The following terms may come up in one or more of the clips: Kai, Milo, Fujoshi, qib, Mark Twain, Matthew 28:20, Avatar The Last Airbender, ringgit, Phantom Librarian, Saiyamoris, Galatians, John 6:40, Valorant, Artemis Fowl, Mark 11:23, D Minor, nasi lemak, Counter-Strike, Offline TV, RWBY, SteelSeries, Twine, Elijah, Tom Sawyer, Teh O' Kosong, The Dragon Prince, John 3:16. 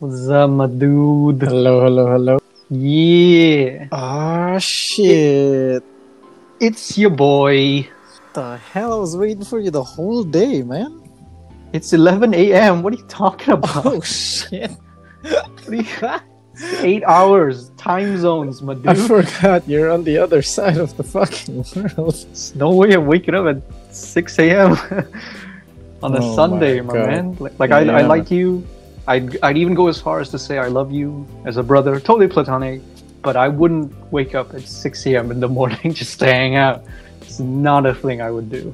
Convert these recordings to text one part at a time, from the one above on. What's up, my dude? Hello. Yeah. Ah, shit. It's your boy. The hell, I was waiting for you the whole day, man. It's 11 a.m. What are you talking about? Oh, shit. 8 hours. Time zones, my dude. I forgot you're on the other side of the fucking world. There's no way I'm waking up at 6 a.m. on a Sunday, my man. Like, yeah. I like you. I'd even go as far as to say I love you as a brother. Totally platonic. But I wouldn't wake up at 6 a.m. in the morning just to hang out. It's not a thing I would do.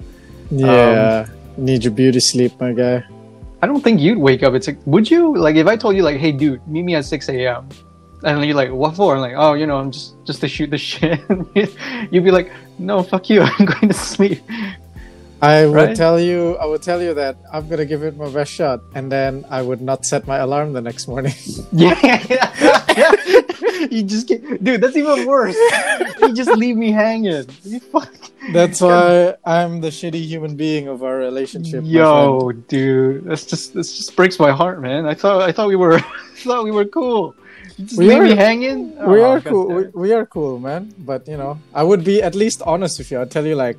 Yeah. Need your beauty sleep, my guy. I don't think you'd wake up at 6. Would you? Like, if I told you, like, hey, dude, meet me at 6 a.m. And you're like, what for? I'm like, oh, you know, I'm just to shoot the shit. You'd be like, no, fuck you. I'm going to sleep. I would tell you that I'm going to give it my best shot. And then I would not set my alarm the next morning. Yeah. You just get, dude, that's even worse. You just leave me hanging. You fuck. That's why I'm the shitty human being of our relationship. Yo, dude, this just breaks my heart, man. I thought we were cool. You just leave me hanging. We are cool. We are cool, man. But you know, I would be at least honest with you. I'd tell you like,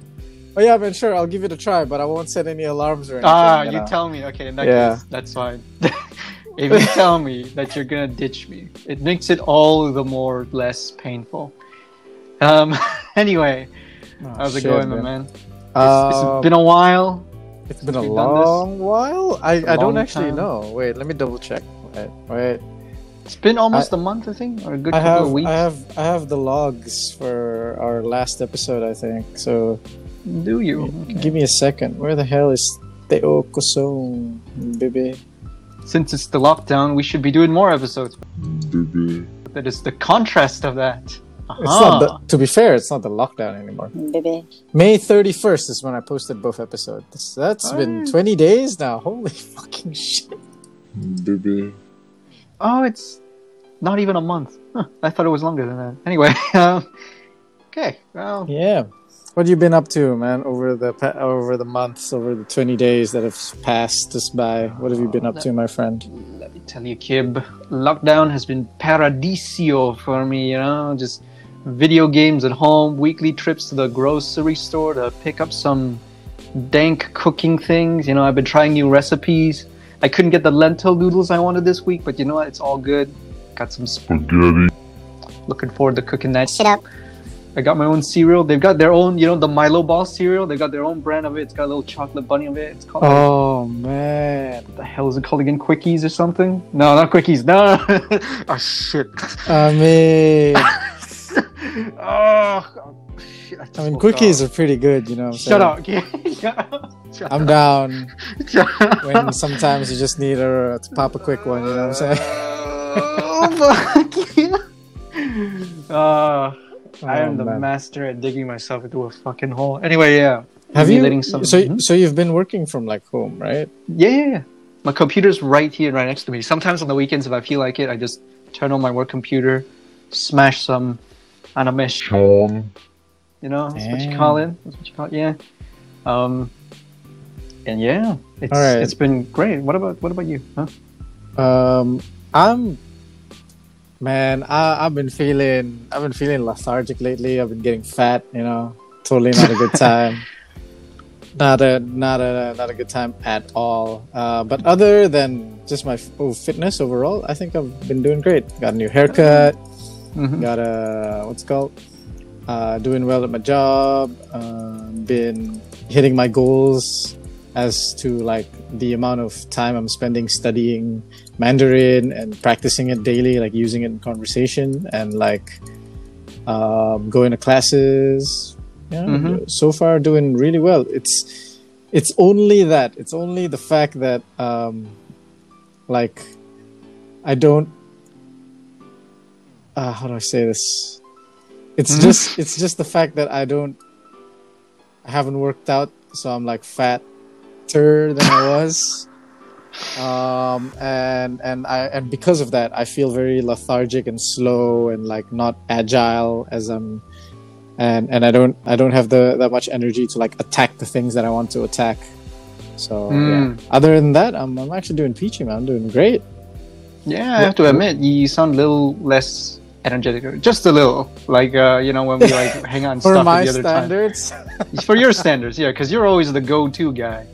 oh yeah, man, sure, I'll give it a try, but I won't set any alarms or anything. You tell me, okay, in that case, that's fine. If you tell me that you're gonna ditch me, it makes it all the more less painful. Anyway, how's it going, my man? It's been a while. It's been a long while. I don't actually know. Wait, let me double check. Wait. It's been almost a month, I think, or a good couple of weeks. I have the logs for our last episode, I think. So. Do you? Okay. Give me a second. Where the hell is Teh O' Kosong, baby? Since it's the lockdown, we should be doing more episodes. Baby. That is the contrast of that. Uh-huh. To be fair, it's not the lockdown anymore. Baby. May 31st is when I posted both episodes. That's been 20 days now. Holy fucking shit. Baby. Oh, it's not even a month. Huh. I thought it was longer than that. Anyway. Okay. Well. Yeah. What have you been up to, man, over the months, over the 20 days that have passed us by? What have you been up to, my friend? Let me tell you, Kib. Lockdown has been paradiso for me, you know? Just video games at home, weekly trips to the grocery store to pick up some dank cooking things. You know, I've been trying new recipes. I couldn't get the lentil noodles I wanted this week, but you know what? It's all good. Got some spaghetti. Looking forward to cooking that shit up. I got my own cereal. They've got their own, you know, the Milo Ball cereal. They've got their own brand of it. It's got a little chocolate bunny of it. It's called... Oh, man. What the hell is it called again? Quickies or something? No, not Quickies. No. Oh, shit. I mean... shit. I mean, Quickies are pretty good, you know what I'm saying? Shut up. I'm down. When sometimes you just need to pop a quick one, you know what I'm saying? Oh, fuck. I am the master at digging myself into a fucking hole. Anyway, yeah. Have you? So you've been working from like home, right? Yeah. My computer's right here, right next to me. Sometimes on the weekends, if I feel like it, I just turn on my work computer, smash some anime. You know, that's what you call it. That's what you call it. Yeah. And yeah, it's been great. What about you? Huh? I'm. Man, I've been feeling lethargic lately. I've been getting fat, you know. Totally not a good time. Not a good time at all. But other than just my fitness overall, I think I've been doing great. Got a new haircut. Mm-hmm. Got a doing well at my job. Been hitting my goals as to like the amount of time I'm spending studying Mandarin and practicing it daily, like using it in conversation and like going to classes. Yeah, mm-hmm. So far doing really well. It's only that. It's only the fact that like I don't. How do I say this? It's just the fact that I haven't worked out, so I'm like fatter than I was. And because of that, I feel very lethargic and slow and like not agile as I'm, and I don't have that much energy to like attack the things that I want to attack. So yeah. Other than that, I'm actually doing peachy, man. I'm doing great. Yeah, I have to admit, you sound a little less energetic. Just a little. Like, you know, when we like hang on for stuff my the other standards. Time. For your standards, yeah, because you're always the go-to guy.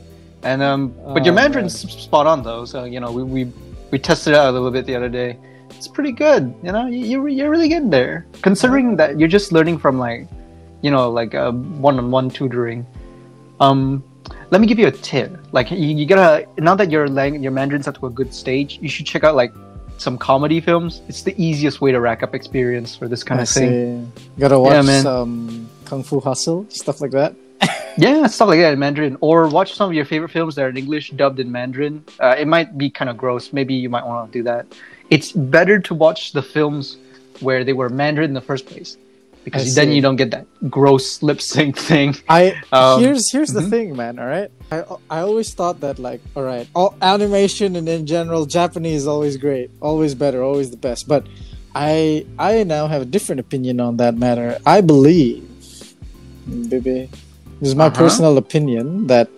And but your Mandarin's spot on though. So, you know, we tested it out a little bit the other day. It's pretty good, you know. You're really good there. Considering that you're just learning from like, you know, like a one-on-one tutoring. Let me give you a tip. Like you gotta, now that your Mandarin's up to a good stage, you should check out like some comedy films. It's the easiest way to rack up experience for this kind of thing. You gotta watch some Kung Fu Hustle, stuff like that. Yeah, stuff like that in Mandarin. Or watch some of your favorite films that are in English dubbed in Mandarin. It might be kind of gross. Maybe you might want to do that. It's better to watch the films where they were Mandarin in the first place, because then you don't get that gross lip sync thing. Here's the thing, man. All right, I always thought that like, all right, all animation and in general Japanese is always great, always better, always the best. But I now have a different opinion on that matter. I believe, baby, this is my personal opinion, that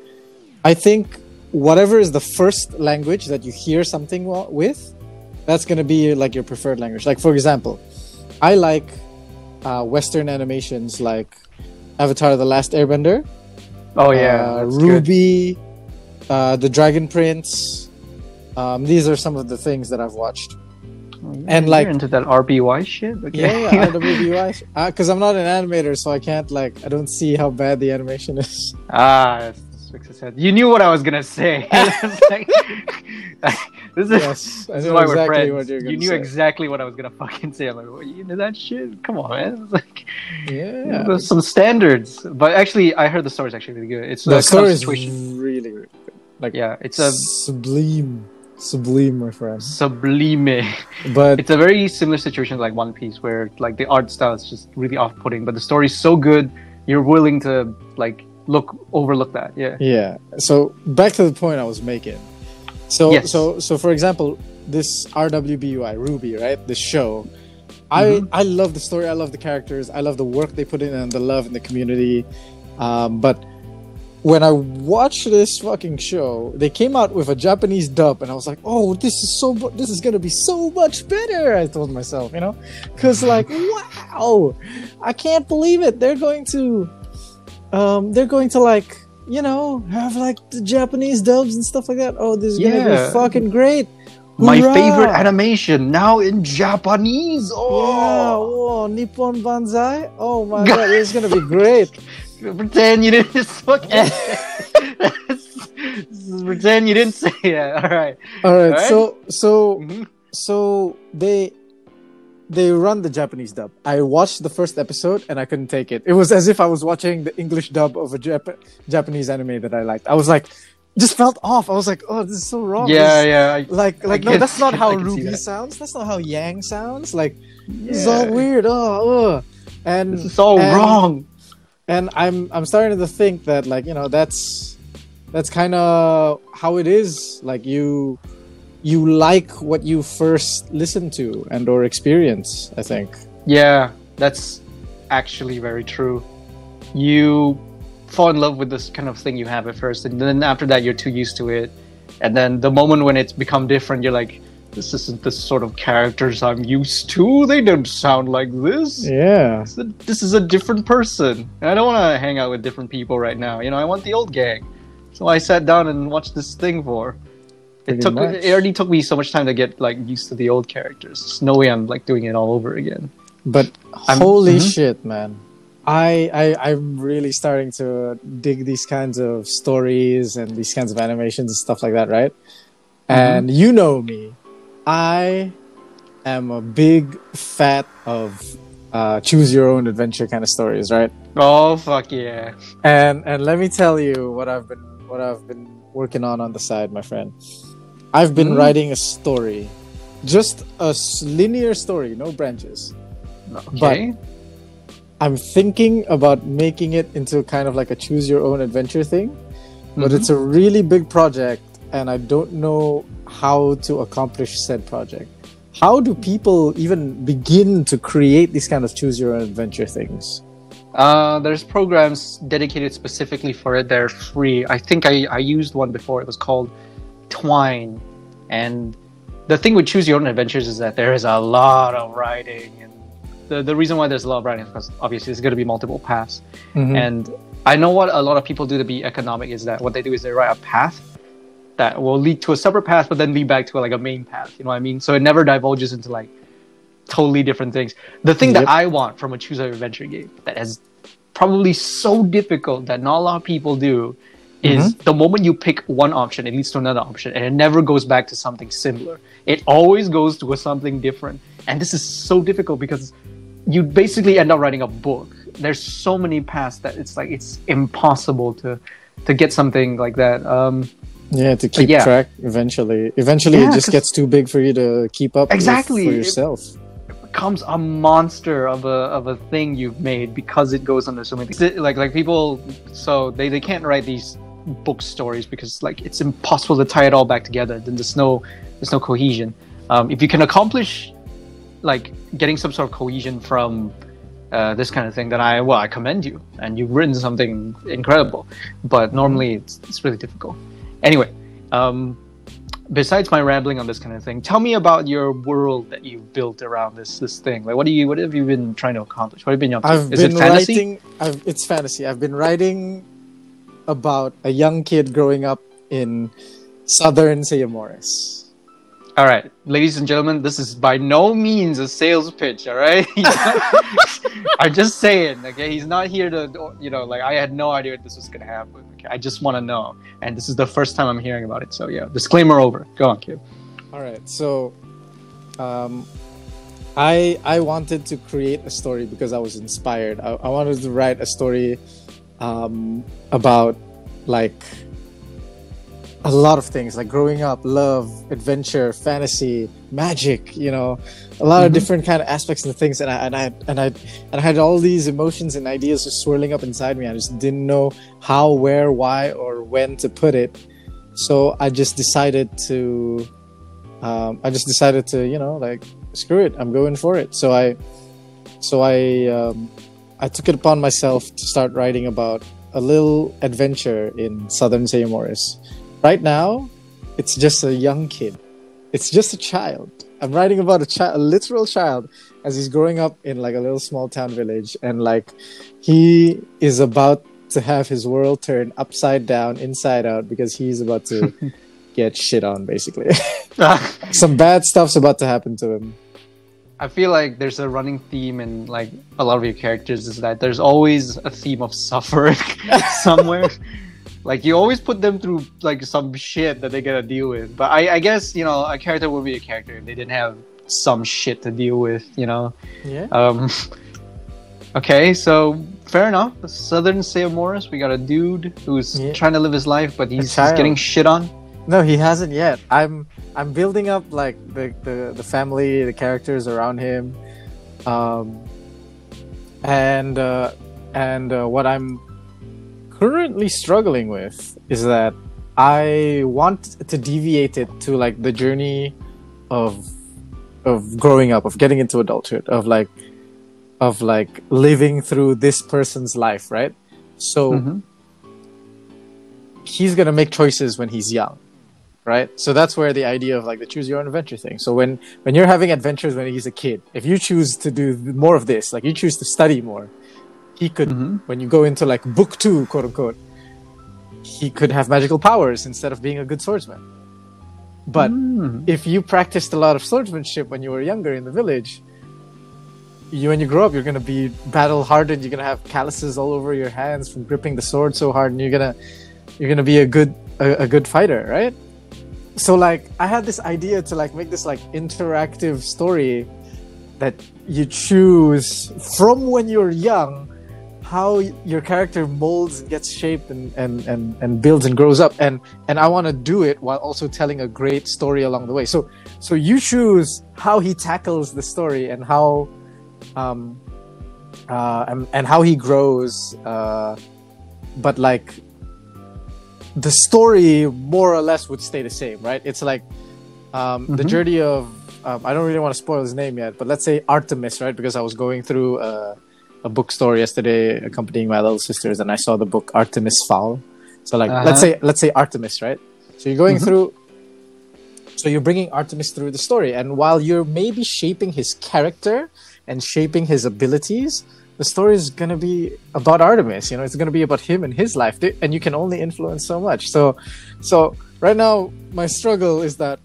I think whatever is the first language that you hear something with, that's gonna be like your preferred language. Like for example, I like Western animations like Avatar The Last Airbender. Oh yeah, RWBY, The Dragon Prince. These are some of the things that I've watched. And like into that RBY shit. Okay. Yeah, RWBY. Because I'm not an animator, so I can't like, I don't see how bad the animation is. That's what I said. You knew what I was gonna say. This is why exactly we're friends. You knew exactly what I was gonna fucking say. I'm like, well, you knew that shit. Come on, man. It's like, yeah, there's some standards. But actually, I heard the story's actually really good. It's the story is really good. Like, yeah, it's a sublime, my friend. Sublime. But it's a very similar situation to like One Piece, where like the art style is just really off-putting, but the story's so good, you're willing to like overlook that. Yeah. Yeah. So back to the point I was making. So yes. so for example, this RWBY, RWBY, right? This show. I love the story, I love the characters, I love the work they put in and the love in the community. But when I watched this fucking show, they came out with a Japanese dub and I was like, "Oh, this is going to be so much better." I told myself, you know? Cuz like, wow. I can't believe it. They're going to like, you know, have like the Japanese dubs and stuff like that. Oh, this is gonna be fucking great. My favorite animation now in Japanese. Oh, Nippon Banzai. Oh my god, it's gonna be great. Pretend you didn't pretend you didn't say that. All right. So they run the Japanese dub. I watched the first episode and I couldn't take it. It was as if I was watching the English dub of a Japanese anime that I liked. I was like, just felt off. I was like, oh, this is so wrong. Yeah. No, that's not how RWBY sounds. That's not how Yang sounds. Like, it's all weird. And this is all wrong. And I'm starting to think that, like, you know, that's kind of how it is. Like, you like what you first listen to and or experience, I think. Yeah, that's actually very true. You fall in love with this kind of thing you have at first, and then after that you're too used to it. And then the moment when it's become different, you're like, this isn't the sort of characters I'm used to. They don't sound like this. Yeah. This is a different person. And I don't want to hang out with different people right now. You know, I want the old gang. So I sat down and watched this thing for... It already took me so much time to get like used to the old characters. There's no way I'm like doing it all over again. But holy shit, man! I'm really starting to dig these kinds of stories and these kinds of animations and stuff like that, right? Mm-hmm. And you know me, I am a big fan of choose your own adventure kind of stories, right? Oh fuck yeah! And let me tell you what I've been working on the side, my friend. I've been writing a story, just a linear story, no branches. Okay. But I'm thinking about making it into kind of like a choose your own adventure thing, but it's a really big project and I don't know how to accomplish said project. How do people even begin to create these kind of choose your own adventure things? There's programs dedicated specifically for it. They're free. I think I used one before. It was called Twine, and the thing with Choose Your Own Adventures is that there is a lot of writing, and the reason why there's a lot of writing is because obviously there's going to be multiple paths. Mm-hmm. And I know what a lot of people do to be economic is that what they do is they write a path that will lead to a separate path, but then lead back to like a main path. You know what I mean? So it never divulges into like totally different things. The thing that I want from a Choose Your Own Adventure game that is probably so difficult that not a lot of people do is the moment you pick one option, it leads to another option, and it never goes back to something similar. It always goes to something different. And this is so difficult because you basically end up writing a book. There's so many paths that it's like it's impossible to get something like that. To keep track eventually it just gets too big for you to keep up with for yourself. Becomes a monster of a thing you've made because it goes under so many things. Like people, so they can't write these book stories because like it's impossible to tie it all back together. Then there's no cohesion. If you can accomplish like getting some sort of cohesion from this kind of thing, then I commend you, and you've written something incredible. But normally it's really difficult. Anyway, besides my rambling on this kind of thing, tell me about your world that you've built around this thing. Like, what have you been trying to accomplish? What have you been up to? It's fantasy. I've been writing about a young kid growing up in southern Saiyamoris. All right, ladies and gentlemen, this is by no means a sales pitch, all right? I'm just saying, okay? He's not here to, you know, like, I had no idea this was going to happen. Okay? I just want to know. And this is the first time I'm hearing about it. So, yeah, disclaimer over. Go on, kid. All right, so I wanted to create a story because I was inspired. I wanted to write a story about, like, a lot of things like growing up, love, adventure, fantasy, magic, you know, a lot of different kind of aspects and things. And I had all these emotions and ideas just swirling up inside me. I just didn't know how, where, why, or when to put it. So I just decided to, you know, like, screw it, I'm going for it. So I took it upon myself to start writing about a little adventure in southern Saiyamoris. Right now, it's just a young kid. It's just a child. I'm writing about a literal child as he's growing up in like a little small town village, and like he is about to have his world turn upside down, inside out, because he's about to get shit on, basically. Some bad stuff's about to happen to him. I feel like there's a running theme in like a lot of your characters is that there's always a theme of suffering somewhere. Like, you always put them through, like, some shit that they gotta deal with. But I guess, you know, a character would be a character if they didn't have some shit to deal with, you know? Yeah. Okay, so, fair enough. Southern Saiyamoris, we got a dude who's trying to live his life, but he's getting shit on. No, he hasn't yet. I'm building up, like, the family, the characters around him. And what I'm currently struggling with is that I want to deviate it to like the journey of growing up, of getting into adulthood, of like living through this person's life, right? So he's gonna make choices when he's young, right? So that's where the idea of like the choose your own adventure thing. So when you're having adventures when he's a kid, if you choose to do more of this, like you choose to study more, he could, when you go into like book 2, quote unquote, he could have magical powers instead of being a good swordsman. But if you practiced a lot of swordsmanship when you were younger in the village, when you grow up, you're going to be battle hardened. You're going to have calluses all over your hands from gripping the sword so hard, and you're going to be a good fighter, right? So like I had this idea to like make this like interactive story that you choose from when you're young how your character molds and gets shaped and builds and grows up, and I want to do it while also telling a great story along the way. So you choose how he tackles the story and how and how he grows, but like the story more or less would stay the same, right? It's like the journey of I don't really want to spoil his name yet, but let's say Artemis, right? Because I was going through a bookstore yesterday accompanying my little sisters, and I saw the book Artemis Fowl. So like let's say Artemis, right? So you're going through So you're bringing Artemis through the story, and while you're maybe shaping his character and shaping his abilities, the story is going to be about Artemis. You know, it's going to be about him and his life, and you can only influence so much. So right now, my struggle is that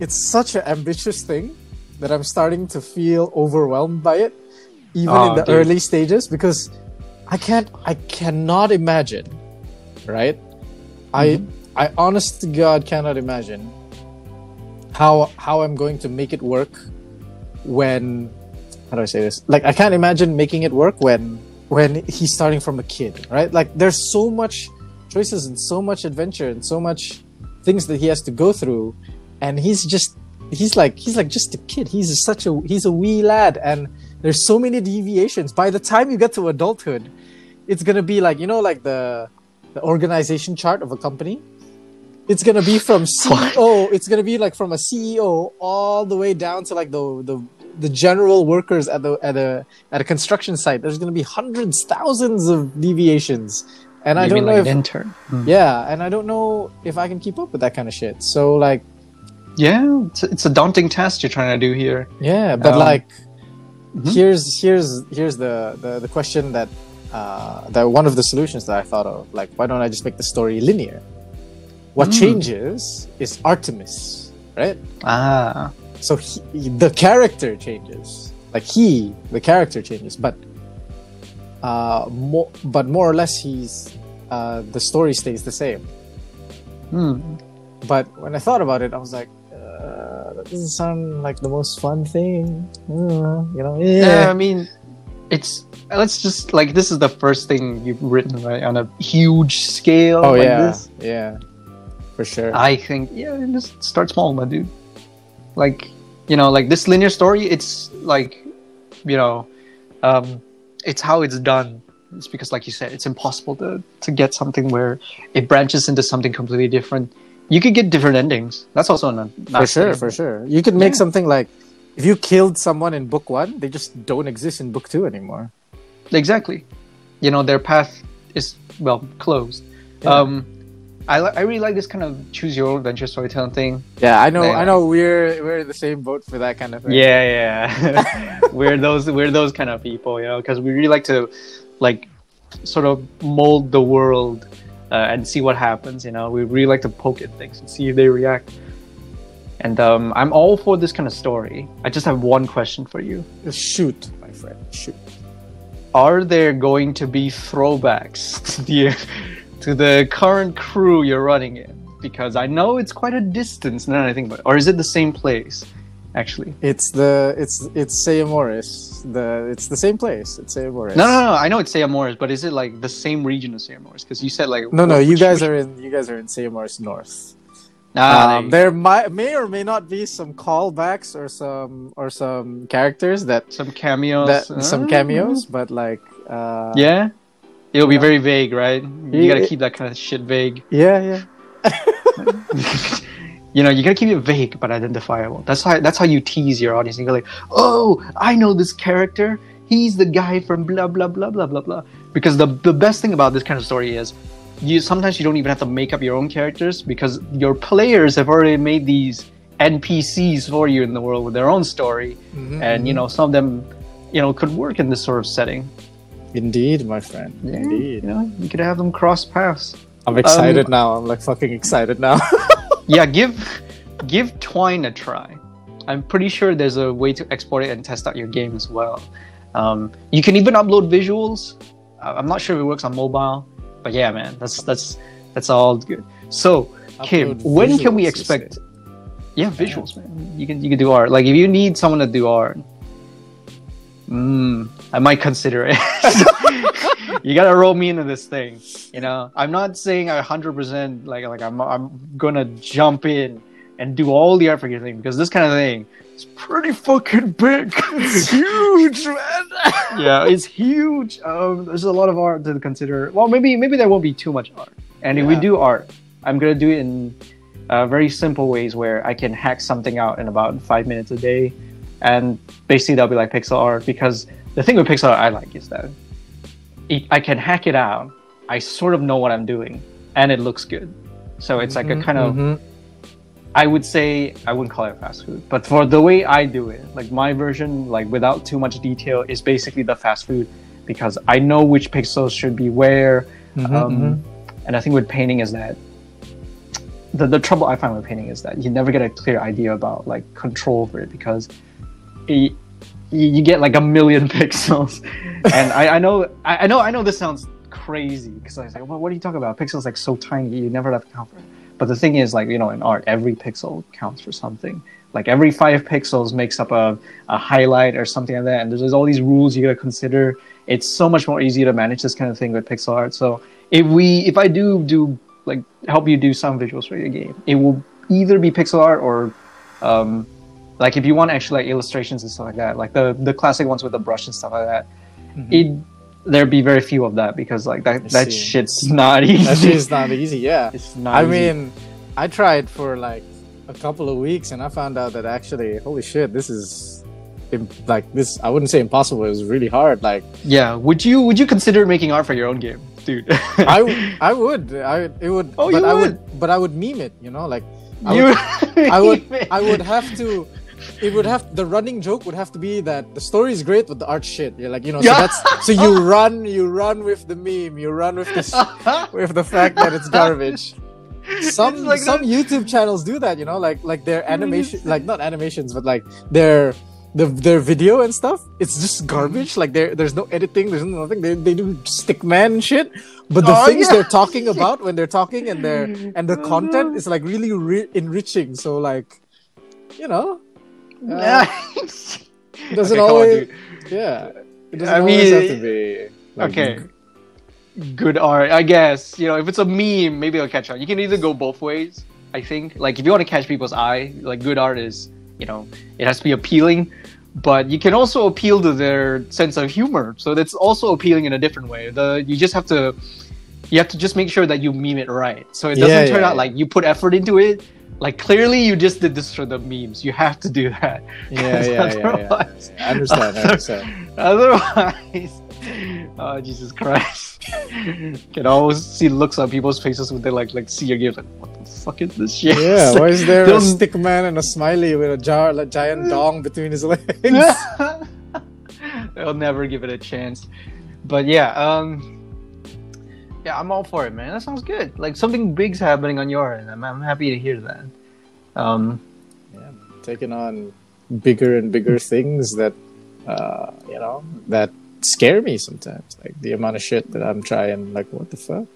it's such an ambitious thing that I'm starting to feel overwhelmed by it, even in the early stages, because I cannot imagine, right? Mm-hmm. I honest to God cannot imagine how I'm going to make it work when... How do I say this? Like, I can't imagine making it work when he's starting from a kid, right? Like, there's so much choices and so much adventure and so much things that he has to go through, and he's like just a kid. He's a wee lad, and there's so many deviations. By the time you get to adulthood, it's gonna be like, you know, like the organization chart of a company. It's gonna be from CEO. It's gonna be like from a CEO all the way down to like the general workers at a construction site. There's going to be hundreds, thousands of deviations, and I don't know and I don't know if I can keep up with that kind of shit. So like, yeah, it's a daunting task you're trying to do here. Yeah, but here's the question that one of the solutions that I thought of, like, why don't I just make the story linear? What changes is Artemis, right? So the character changes, but more or less he's the story stays the same. But when I thought about it, I was like, that doesn't sound like the most fun thing. I mean, this is the first thing you've written, right, on a huge scale. For sure. I think just start small, my dude. Like, you know, like this linear story, it's like, you know, it's how it's done. It's because, like you said, it's impossible to get something where it branches into something completely different. You could get different endings. That's also not for sure. You could make something like, if you killed someone in book 1, they just don't exist in book 2 anymore. Exactly. You know, their path is, well, closed. Yeah. I really like this kind of choose your own adventure storytelling thing. Yeah, I know. I know we're the same boat for that kind of thing. Yeah. we're those kind of people, you know, because we really like to, like, sort of mold the world and see what happens. You know, we really like to poke at things and see if they react. And I'm all for this kind of story. I just have one question for you. Shoot, my friend. Shoot. Are there going to be throwbacks to the? To the current crew you're running in, because I know it's quite a distance now that I think about it. Or is it the same place, actually? It's Saiyamoris. It's the same place. It's Saiyamoris. No, I know it's Saiyamoris, but is it like the same region as Saiyamoris? Because you said like you guys are in Saiyamoris North. There may or may not be some callbacks or some characters that some cameos, but like it'll be very vague, right? You gotta keep that kind of shit vague. Yeah. You know, you gotta keep it vague but identifiable. That's how you tease your audience. You go like, oh, I know this character. He's the guy from blah blah blah blah blah blah. Because the best thing about this kind of story is, sometimes you don't even have to make up your own characters because your players have already made these NPCs for you in the world with their own story, and you know some of them, you know, could work in this sort of setting. Indeed, my friend. Yeah, indeed. You know, you could have them cross paths. I'm excited now. I'm like fucking excited now. Yeah, give Twine a try. I'm pretty sure there's a way to export it and test out your game as well. You can even upload visuals. I'm not sure if it works on mobile, but yeah, man, that's all good. So, Kim, when can we expect? Yeah, visuals, man. You can do art. Like, if you need someone to do art. I might consider it. You gotta roll me into this thing, you know. I'm not saying 100% like I'm gonna jump in and do all the art for your thing, because this kind of thing is pretty fucking big. It's huge, man. Yeah, it's huge. There's a lot of art to consider. Well, maybe there won't be too much art. And if we do art, I'm gonna do it in very simple ways where I can hack something out in about 5 minutes a day. And basically that'll be like pixel art, because the thing with pixel art I like is that I can hack it out. I sort of know what I'm doing and it looks good. So it's like a kind of I would say, I wouldn't call it fast food, but for the way I do it, like my version, like without too much detail, is basically the fast food, because I know which pixels should be where. And I think with painting is that the trouble I find with painting is that you never get a clear idea about like control for it, because you get like a million pixels. And I know this sounds crazy, because I was like, well, what are you talking about? Pixels like so tiny, you never have to count for it. But the thing is, like, you know, in art, every pixel counts for something. Like every 5 pixels makes up a highlight or something like that. And there's all these rules you got to consider. It's so much more easy to manage this kind of thing with pixel art. So if I do like help you do some visuals for your game, it will either be pixel art or like if you want actually like illustrations and stuff like that, like the classic ones with the brush and stuff like that. There'd be very few of that, because like that shit's not easy. That shit's not easy, yeah. It's not easy. I mean, I tried for like a couple of weeks and I found out that actually, holy shit, this is like this. I wouldn't say impossible. It was really hard. Like, yeah. Would you consider making art for your own game, dude? I would. Oh, but you would. I would meme it. You know, like I would have to. It would have the running joke would have to be that the story is great, but the art shit. You're like, you know, yeah. So you run with the meme, you run with the fact that it's garbage. Some YouTube channels do that, you know, like their animation, like not animations, but like their video and stuff. It's just garbage. Like there's no editing, there's nothing. They do stickman shit, but the things they're talking about when they're talking and their content is like really enriching. So like, you know. Doesn't always, yeah. It doesn't always have to be like, good art, I guess. You know, if it's a meme, maybe it'll catch on. You can either go both ways, I think. Like if you want to catch people's eye, like good art is, you know, it has to be appealing, but you can also appeal to their sense of humor. So that's also appealing in a different way. You have to just make sure that you meme it right, so it doesn't turn out like you put effort into it. Like clearly, you just did this for the memes. You have to do that. Yeah. I understand. Otherwise, oh Jesus Christ! Can always see looks on people's faces when they like see your game. Like, what the fuck is this shit? Yeah, like, why is there a stick man and a smiley with a giant dong between his legs? They'll never give it a chance. But yeah, yeah, I'm all for it, man. That sounds good. Like something big's happening on your end. I'm happy to hear that. Yeah, taking on bigger and bigger things that you know, that scare me sometimes. Like the amount of shit that I'm trying. Like, what the fuck?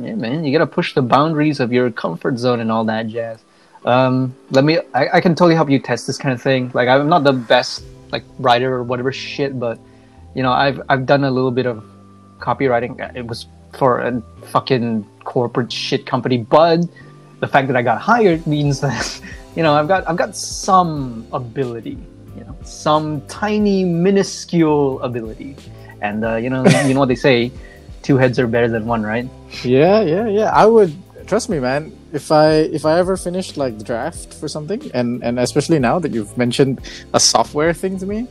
Yeah, man. You gotta push the boundaries of your comfort zone and all that jazz. I can totally help you test this kind of thing. Like, I'm not the best like writer or whatever shit, but you know, I've done a little bit of copywriting. It was for a fucking corporate shit company, but the fact that I got hired means that, you know, I've got some ability, you know, some tiny minuscule ability, and you know what they say, 2 heads are better than one, right? Yeah. I would trust me, man. If I ever finished like the draft for something, and especially now that you've mentioned a software thing to me,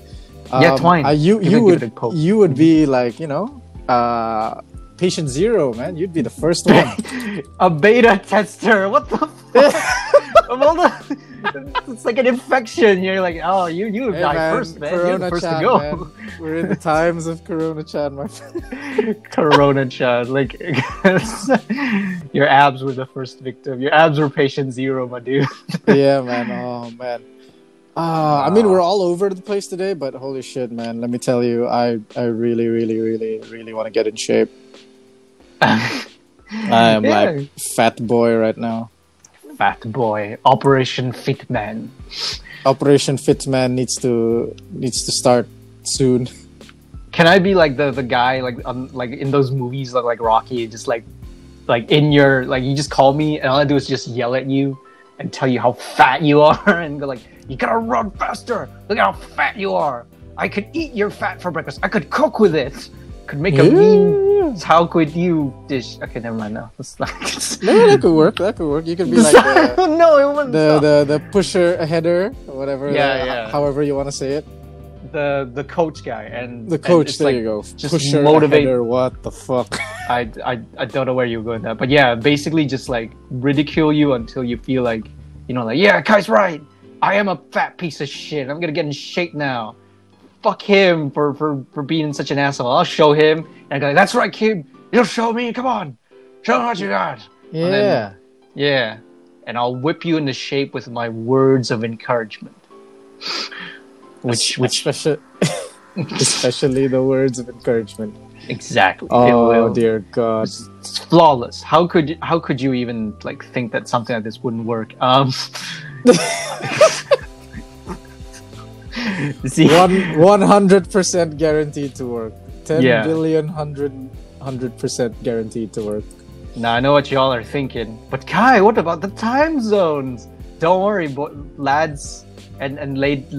Twine, you would be like, you know, patient zero, man. You'd be the first one. A beta tester. What the fuck? It's like an infection. You're like, oh, you died first, man. Corona, you're the first Chan, to go. Man. We're in the times of Corona Chan, my friend. Corona Chan. Like, your abs were the first victim. Your abs were patient zero, my dude. Yeah, man. Oh, man. I mean, we're all over the place today, but holy shit, man. Let me tell you, I really, really, really, really want to get in shape. I am like fat boy right now. Fat boy, Operation Fit Man. Operation Fit Man needs to start soon. Can I be like the guy like in those movies like Rocky, just like in your like you just call me and all I do is just yell at you and tell you how fat you are and go like, you gotta run faster. Look how fat you are. I could eat your fat for breakfast. I could cook with it. Could make a mean how could you dish. Okay, never mind now. That's not. No, that could work. You could be like the pusher, a header, whatever. However you want to say it. The coach guy and the coach. And there like, you go. Just pusher, motivate. A header, what the fuck? I don't know where you're going with that, but yeah, basically just like ridicule you until you feel like you know, like, yeah, Kai's right. I am a fat piece of shit. I'm gonna get in shape now. Fuck him for being such an asshole. I'll show him. And I go, that's right, kid. You'll show me. Come on. Show me what you got. Yeah. Yeah. And I'll whip you into shape with my words of encouragement. Especially the words of encouragement. Exactly. Oh dear God! It's flawless. How could you even like think that something like this wouldn't work? See, 100% guaranteed to work. 10 billion 100% guaranteed to work. Now I know what y'all are thinking, but Kai, what about the time zones? Don't worry, lads and lads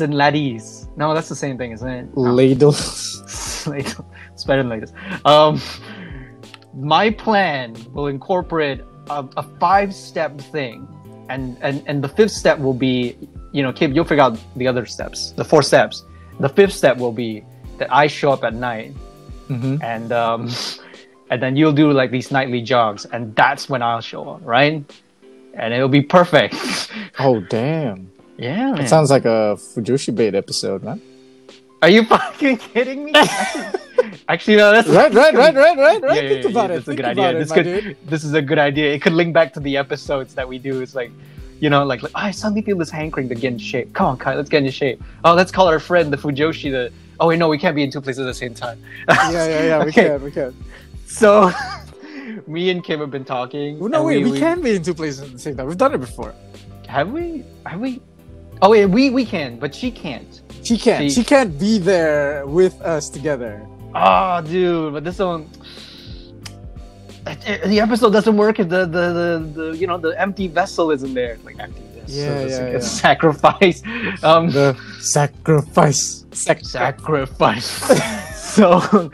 and laddies. No, that's the same thing, isn't it? No. Ladles. Ladle. It's better than ladles. My plan will incorporate a 5-step thing. And the 5th step will be, you know, Kib, you'll figure out the other steps, the 4 steps. The 5th step will be that I show up at night. Mm-hmm. And then you'll do like these nightly jogs. And that's when I'll show up, right? And it'll be perfect. Oh, damn. Yeah, it sounds like a Fujoshi Bait episode, man. Are you fucking kidding me? Actually, no, that's... Right. Think about it. That's a good idea. This is a good idea. It could link back to the episodes that we do. It's like, you know, like, oh, I suddenly feel this hankering to get in shape. Come on, Kai, let's get in shape. Oh, let's call our friend, the Fujoshi, the... Oh, wait, no, we can't be in two places at the same time. Yeah, okay. We can. So, me and Kim have been talking. Well, no, wait, we can be in two places at the same time. We've done it before. Have we? Oh wait, we can, but she can't. She can't be there with us together. Oh, dude, but this one, the episode doesn't work if the you know, the empty vessel isn't there. Like empty vessel. Yeah. Sacrifice. The sacrifice. Sacrifice. So,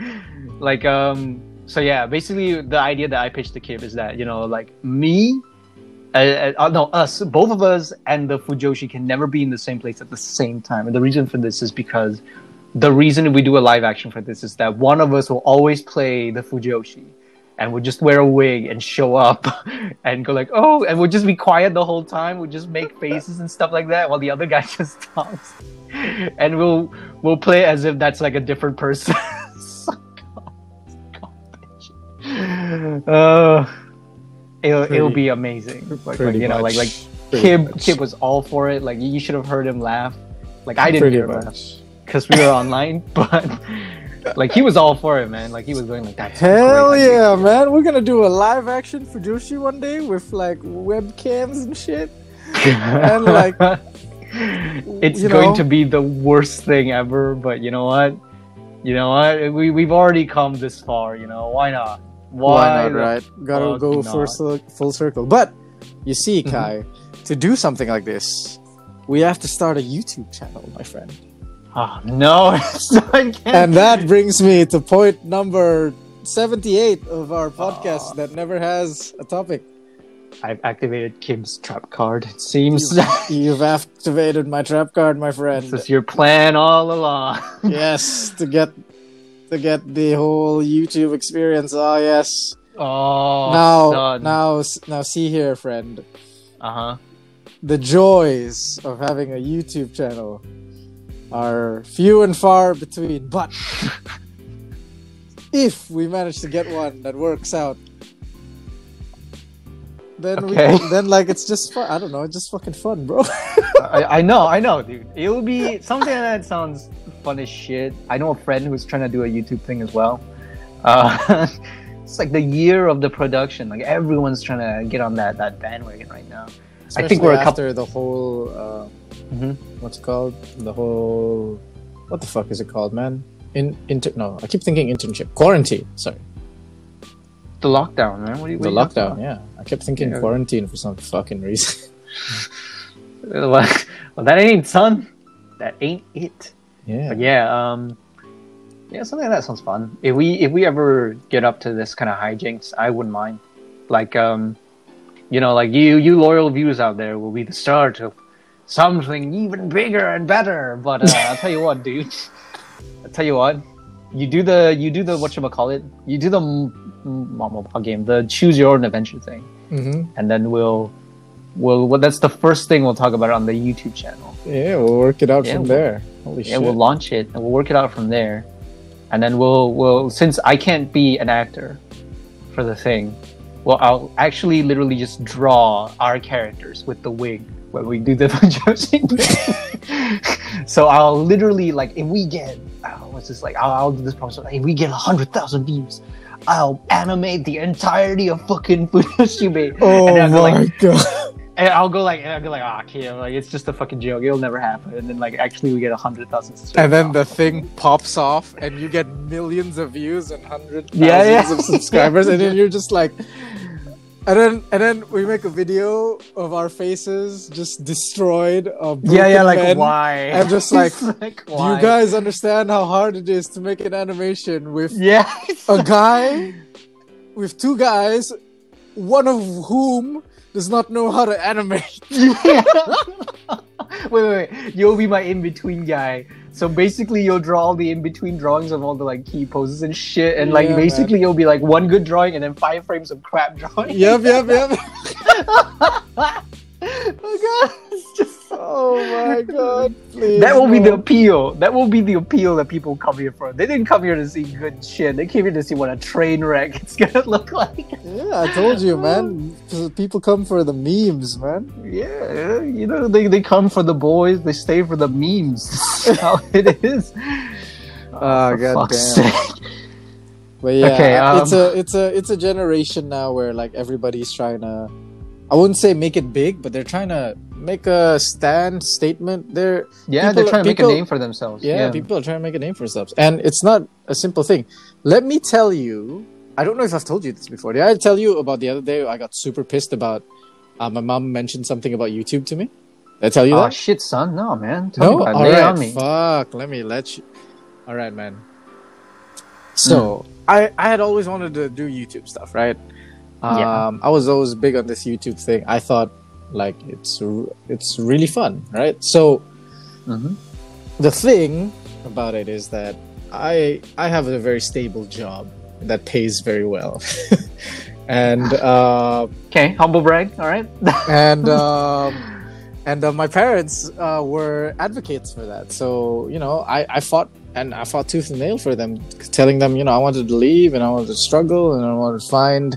like, so yeah, basically the idea that I pitched to Kib is that, you know, like me. Us, both of us and the Fujoshi can never be in the same place at the same time. And the reason for this is because the reason we do a live action for this is that one of us will always play the Fujoshi and we'll just wear a wig and show up and go like, oh, and we'll just be quiet the whole time. We'll just make faces and stuff like that while the other guy just talks. And we'll play as if that's like a different person. It'll be amazing. Like you know, like Kib was all for it. Like you should have heard him laugh. Like I didn't hear him laugh because we were online, but like he was all for it, man. Like he was going like that. Hell yeah, man! We're gonna do a live action Fujoshi one day with like webcams and shit, and like it's going to be the worst thing ever. But you know what? We've already come this far. You know, why not? Why not, right? Gotta go full circle. But, you see, Kai, to do something like this, we have to start a YouTube channel, my friend. Oh, no. And that brings me to point number 78 of our podcast that never has a topic. I've activated Kim's trap card, it seems. You've activated my trap card, my friend. This is your plan all along. Yes, to get the whole YouTube experience. Oh yes. Oh. Now see here, friend. Uh-huh. The joys of having a YouTube channel are few and far between, but if we manage to get one that works out, then it's just fun. I don't know, it's just fucking fun, bro. I know, dude. It'll be something that sounds fun as shit. I know a friend who's trying to do a YouTube thing as well. It's like the year of the production. Like everyone's trying to get on that bandwagon right now. Especially I think we're after the whole what the fuck is it called, man? I keep thinking internship. Quarantine. Sorry. The lockdown, man. The lockdown, yeah. I kept thinking quarantine for some fucking reason. Well, that ain't, son. That ain't it. Yeah. But yeah, something like that sounds fun. If we ever get up to this kind of hijinks, I wouldn't mind. Like, you know, like you loyal viewers out there will be the start of something even bigger and better. But I'll tell you what, dude. You do the whatchamacallit. You do the mobile game, the choose your own adventure thing, and then we'll that's the first thing we'll talk about on the YouTube channel. Yeah, we'll work it out from there. Holy shit! Yeah, we'll launch it and we'll work it out from there, and then we'll since I can't be an actor for the thing, well, I'll actually literally just draw our characters with the wig when we do the fundraising. So I'll literally, like, if we get I'll do this promise, like, if we get 100,000 views, I'll animate the entirety of fucking Funoshime. Oh, and my god! And I'll go like, ah, kid, like it's just a fucking joke. It'll never happen. And then, like, actually, we get 100,000. And then the thing pops off, and you get millions of views and hundreds of thousands of subscribers. And then you're just like, and then we make a video of our faces just destroyed. Like, why? And just like, why? Do you guys understand how hard it is to make an animation with a guy, with two guys, one of whom does not know how to animate. Wait. You'll be my in-between guy. So basically, you'll draw all the in-between drawings of all the, like, key poses and shit. And, like, basically, you'll be, like, one good drawing and then 5 frames of crap drawing. Yep. Oh, God. It's just... Oh, my God. Please. That will be the appeal. That will be the appeal that people come here for. They didn't come here to see good shit. They came here to see what a train wreck it's gonna look like. Yeah, I told you, man. People come for the memes, man. Yeah, you know, they come for the boys. They stay for the memes. That's how it is. Oh, God damn. But yeah, okay, it's a generation now where, like, everybody's trying to... I wouldn't say make it big, but they're trying to make a statement. They're trying to make a name for themselves. Yeah, people are trying to make a name for themselves. And it's not a simple thing. Let me tell you, I don't know if I've told you this before. Did I tell you about the other day I got super pissed about my mom mentioned something about YouTube to me? Did I tell you that? Oh, shit, son. No, man. Tell me about it. All right, on me. Fuck. Let me let you... All right, man. So, I had always wanted to do YouTube stuff, right? I was always big on this YouTube thing. I thought, like, it's really fun, right? So the thing about it is that I have a very stable job that pays very well. And okay, humble brag, all right. and my parents were advocates for that. So, you know, I fought tooth and nail for them, telling them, you know, I wanted to leave and I wanted to struggle and I wanted to find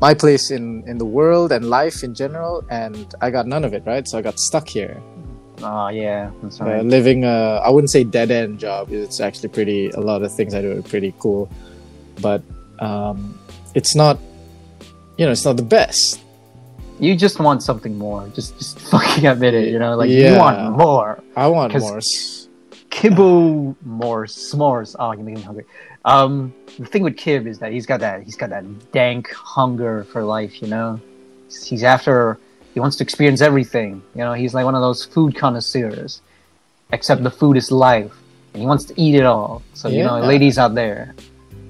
my place in the world and life in general, and I got none of it, right? So I got stuck here. Oh, yeah. That's right. Living a, I wouldn't say dead-end job. It's actually pretty, a lot of things I do are pretty cool. But it's not the best. You just want something more. Just fucking admit it, you know? Like, you want more. I want more. Kibble more s'mores. Oh, you're making me hungry. The thing with Kib is that he's got that dank hunger for life, you know. He wants to experience everything, you know. He's like one of those food connoisseurs, except the food is life, and he wants to eat it all. So you know, ladies out there,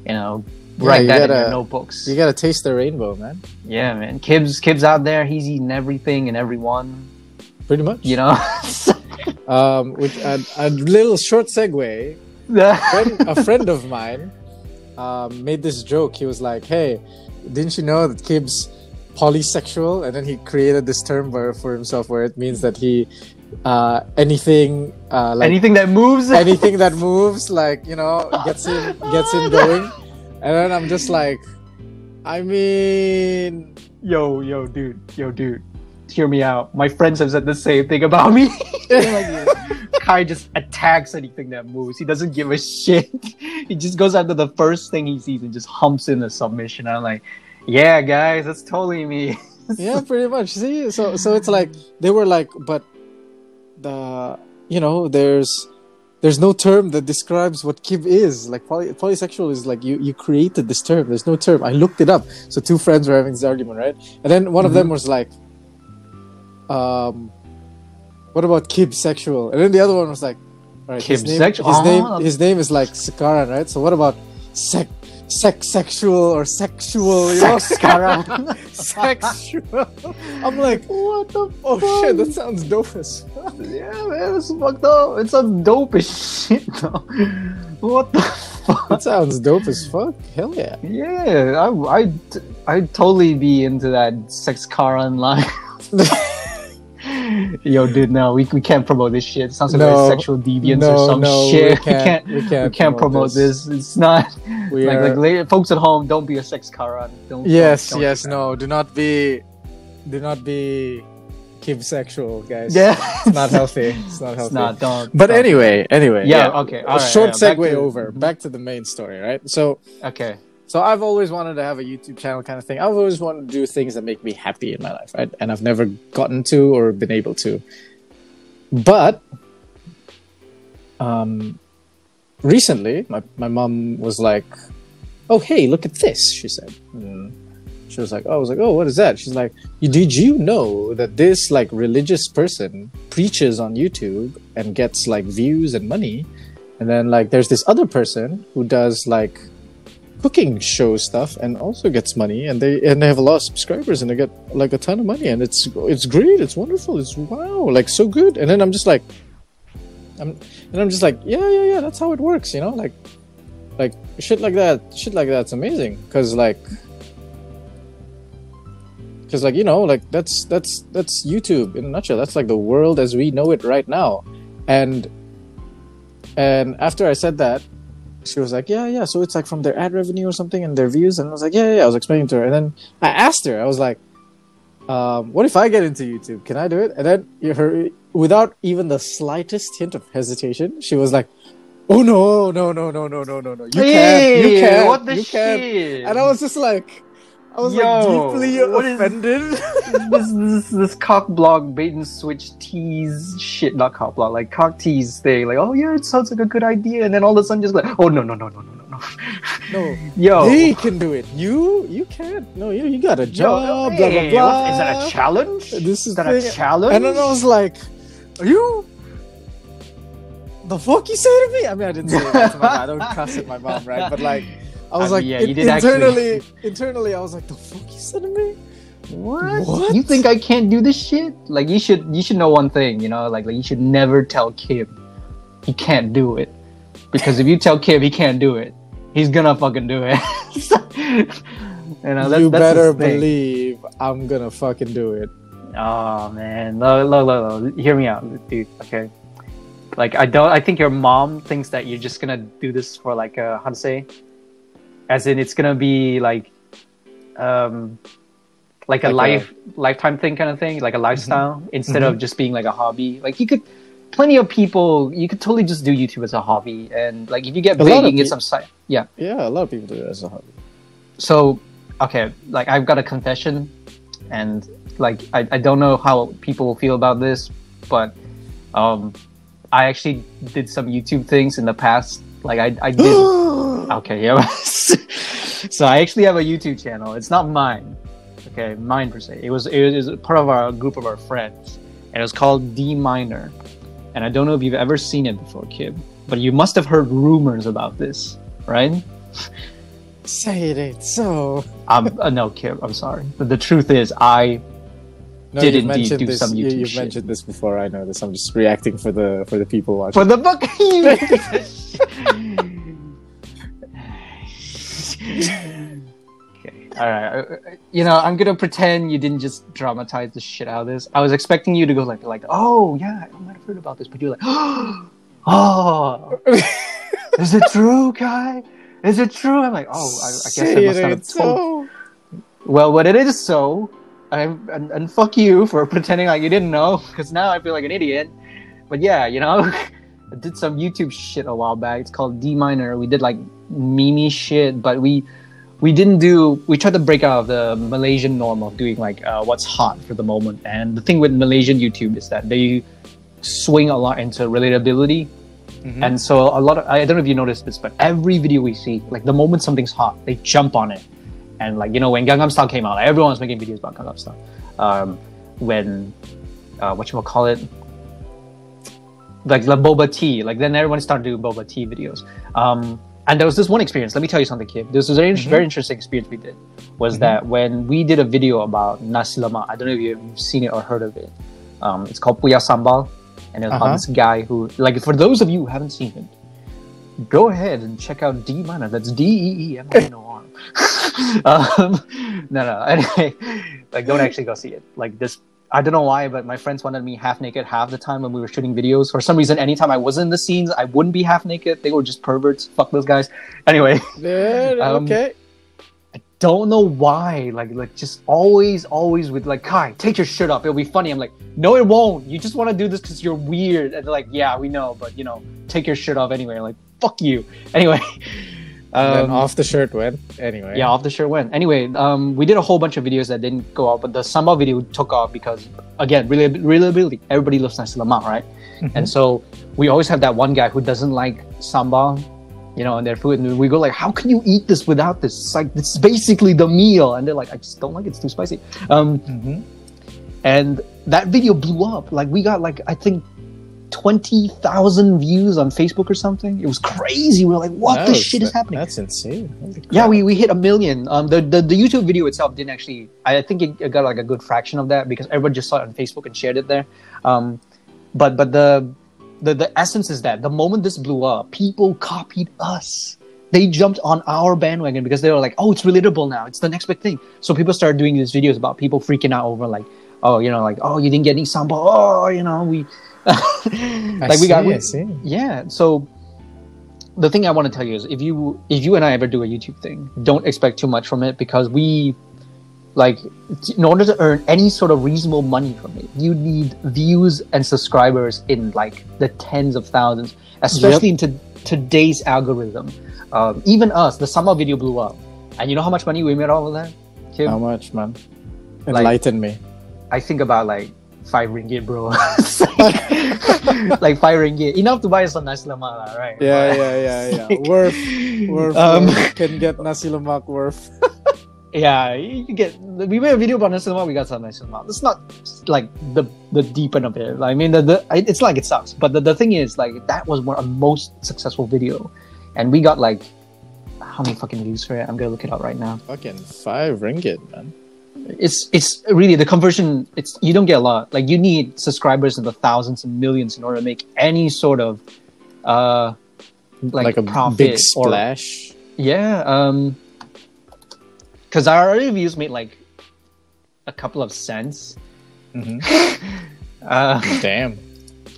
you know, write that in your notebooks. You gotta taste the rainbow, man. Yeah, man. Kib's out there. He's eating everything and everyone, pretty much. You know, with a little short segue. A friend of mine made this joke. He was like, hey, didn't you know that Kib's polysexual? And then he created this term for himself where it means that he anything that moves, like, you know, gets him going. And then I'm just like, I mean, yo dude, hear me out. My friends have said the same thing about me. Kai just attacks anything that moves. He doesn't give a shit. He just goes after the first thing he sees and just humps in a submission. I'm like, yeah, guys, that's totally me. Yeah, pretty much. See, so it's like they were like, but the, you know, there's no term that describes what Kib is. Like polysexual is like you created this term. There's no term. I looked it up. So two friends were having this argument, right? And then one of them was like, what about Kib sexual? And then the other one was like, right, his name is like Sekaran, right? So what about sexual or sexual? You know, Sekaran. Sexual. I'm like, what the fuck? Oh shit, that sounds dope as fuck. Yeah, man, it's fucked up. It sounds dope as shit though. What the fuck. That sounds dope as fuck. Hell yeah. Yeah, I'd totally be into that sex car online. Yo, dude, no, we can't promote this shit. It sounds like no, sexual deviance no, or some no, shit. We can't promote this. It's not like folks at home. Don't be a sex Karan. Don't. Do not be sexual, guys. Yeah. It's not healthy. Anyway. Yeah. Okay. All right, short segue over. Back to the main story, right? So. Okay. So I've always wanted to have a YouTube channel kind of thing. I've always wanted to do things that make me happy in my life, right? And I've never gotten to or been able to. But recently, my mom was like, "Oh, hey, look at this," she said. Mm. She was like, "Oh," I was like, "Oh, what is that?" She's like, "Did you know that this like religious person preaches on YouTube and gets like views and money? And then like there's this other person who does like cooking show stuff and also gets money, and they have a lot of subscribers and they get like a ton of money, and it's great, it's wonderful, it's wow, like so good." And then I'm just like, yeah, that's how it works, you know, like shit like that's amazing, because you know, like that's YouTube in a nutshell. That's like the world as we know it right now. And after I said that, she was like, yeah, so it's like from their ad revenue or something and their views. And I was like, yeah, I was explaining to her. And then I asked her, I was like, what if I get into YouTube? Can I do it? And then her, without even the slightest hint of hesitation, she was like, "Oh, no. You can't. What the shit?" And I was just like... deeply offended. This cock blog bait and switch tease shit, not cock blog, like cock tease thing. Like, "Oh yeah, it sounds like a good idea," and then all of a sudden just like, "Oh no. No, yo, he can do it. You can't. No, you got a job. Yo, hey, blah blah blah. Is that a challenge? Is that a challenge? And then I was like, "Are you? The fuck you say to me?" I mean, I didn't say that to my mom. I don't cuss at my mom, right? But like. Internally, I was like, "The fuck you said to me? What? You think I can't do this shit? Like, you should know one thing, you know, like you should never tell Kim he can't do it, because if you tell Kim he can't do it, he's gonna fucking do it." You know, that's better believe I'm gonna fucking do it. Oh man, no, hear me out, dude. Okay, like I think your mom thinks that you're just gonna do this for like how to say. As in, it's gonna be like a lifetime thing, kind of thing, like a lifestyle, mm-hmm. instead mm-hmm. of just being like a hobby. Like you could totally just do YouTube as a hobby, and like if you get big, you get some side. Yeah, a lot of people do it as a hobby. So, okay, like I've got a confession, and like I don't know how people will feel about this, but I actually did some YouTube things in the past. Like I did. Okay, yeah. So I actually have a YouTube channel. It's not mine. Okay, mine per se. It was part of our group of our friends, and it was called D Minor. And I don't know if you've ever seen it before, Kib, but you must have heard rumors about this, right? Say it ain't so. No, Kib. I'm sorry, but the truth is, I did indeed do some YouTube shit. You've mentioned this before. I know this. I'm just reacting for the people watching. For the fuck you. Okay. All right. You know, I'm gonna pretend you didn't just dramatize the shit out of this. I was expecting you to go like, "Oh yeah, I might have heard about this," but you're like, "Oh, is it true, Kai? Is it true?" I'm like, "Oh, I guess I must have told." Well, what it is, so and fuck you for pretending like you didn't know, because now I feel like an idiot. But yeah, you know. I did some YouTube shit a while back. It's called D Minor. We did like meme shit, but we tried to break out of the Malaysian norm of doing like what's hot for the moment. And the thing with Malaysian YouTube is that they swing a lot into relatability. Mm-hmm. And so I don't know if you noticed this, but every video we see, like the moment something's hot, they jump on it. And like, you know, when Gangnam Style came out, like, everyone was making videos about Gangnam Style. When whatchamacallit? Like the boba tea, like then everyone started doing boba tea videos. And there was this one experience. Let me tell you something, Kip. This was a very interesting experience we did. Was mm-hmm. that when we did a video about nasi lemak? I don't know if you've seen it or heard of it. It's called Puya Sambal, and it was about this guy who, like, for those of you who haven't seen it, go ahead and check out D Minor. That's D-E-E-M-I-N-O-R. No. Anyway, like, don't actually go see it. Like, this, I don't know why, but my friends wanted me half naked half the time when we were shooting videos. For some reason, anytime I was in the scenes, I wouldn't be half naked. They were just perverts. Fuck those guys. Anyway. Yeah, okay. I don't know why. Like just always with like, Kai, take your shirt off. It'll be funny. I'm like, no, it won't. You just want to do this because you're weird. And they're like, yeah, we know, but you know, take your shirt off anyway. I'm like, fuck you. Anyway. And then off the shirt went anyway. Yeah, off the shirt went. Anyway, we did a whole bunch of videos that didn't go out, but the samba video took off because, again, reliability. Everybody loves nasi lemak, right? Mm-hmm. And so we always have that one guy who doesn't like samba, you know, in their food. And we go like, how can you eat this without this? It's like, it's basically the meal. And they're like, I just don't like it. It's too spicy. Mm-hmm. And that video blew up. Like, we got like, I think, 20,000 views on Facebook or something. It was crazy. We were like, what the shit is happening? That's insane. Yeah, we hit 1 million. The YouTube video itself didn't actually, I think it got like a good fraction of that because everyone just saw it on Facebook and shared it there. But the essence is that the moment this blew up, people copied us. They jumped on our bandwagon because they were like, oh, it's relatable now. It's the next big thing. So people started doing these videos about people freaking out over like, oh, you know, like, oh, you didn't get any samba. Oh, you know, we... So the thing I want to tell you is if you and I ever do a YouTube thing, don't expect too much from it, because we like, in order to earn any sort of reasonable money from it, you need views and subscribers in like the tens of thousands, especially in today's algorithm. Even us, the summer video blew up, and you know how much money we made off of that, Kim? How much, man? Enlighten me. I think about like 5 ringgit, bro. like 5 ringgit, enough to buy some nasi lemak, right? Yeah. Worth. Can get nasi lemak worth. Yeah, we made a video about nasi lemak. We got some nasi lemak. It's not like the deep end of it. I mean, it's like it sucks. But the thing is, like, that was our most successful video, and we got like how many fucking views for it? I'm gonna look it up right now. Fucking 5 ringgit, man. It's really the conversion. It's, you don't get a lot. Like, you need subscribers in the thousands and millions in order to make any sort of like a profit, big splash. Because our reviews made like a couple of cents. Mm-hmm. Damn.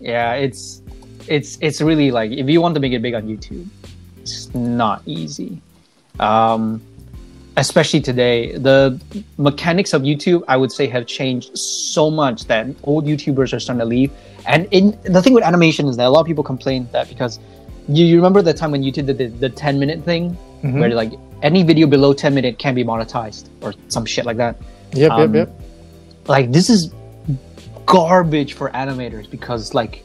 Yeah, it's really like, if you want to make it big on YouTube, it's not easy. Especially today, the mechanics of YouTube, I would say, have changed so much that old YouTubers are starting to leave. And the thing with animation is that a lot of people complain that because you remember the time when YouTube did the 10-minute thing, mm-hmm. where like any video below 10 minutes can be monetized or some shit like that. Yep. Like, this is garbage for animators because like,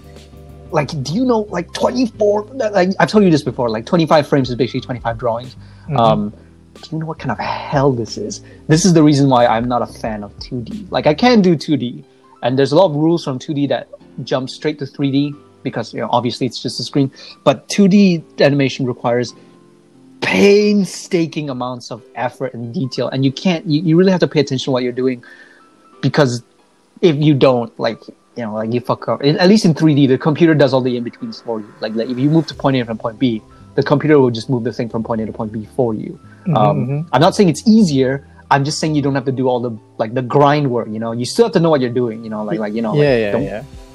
do you know, like 24, like I've told you this before, like 25 frames is basically 25 drawings. Mm-hmm. Do you know what kind of hell this is? This is the reason why I'm not a fan of 2D. Like, I can do 2D, and there's a lot of rules from 2D that jump straight to 3D because, you know, obviously it's just a screen. But 2D animation requires painstaking amounts of effort and detail, and you really have to pay attention to what you're doing, because if you don't, like, you know, like, you fuck up. At least in 3D, the computer does all the in-betweens for you. Like if you move to point A from point B, the computer will just move the thing from point A to point B for you. Mm-hmm. I'm not saying it's easier. I'm just saying you don't have to do all the, like, the grind work, you know. You still have to know what you're doing, you know, like.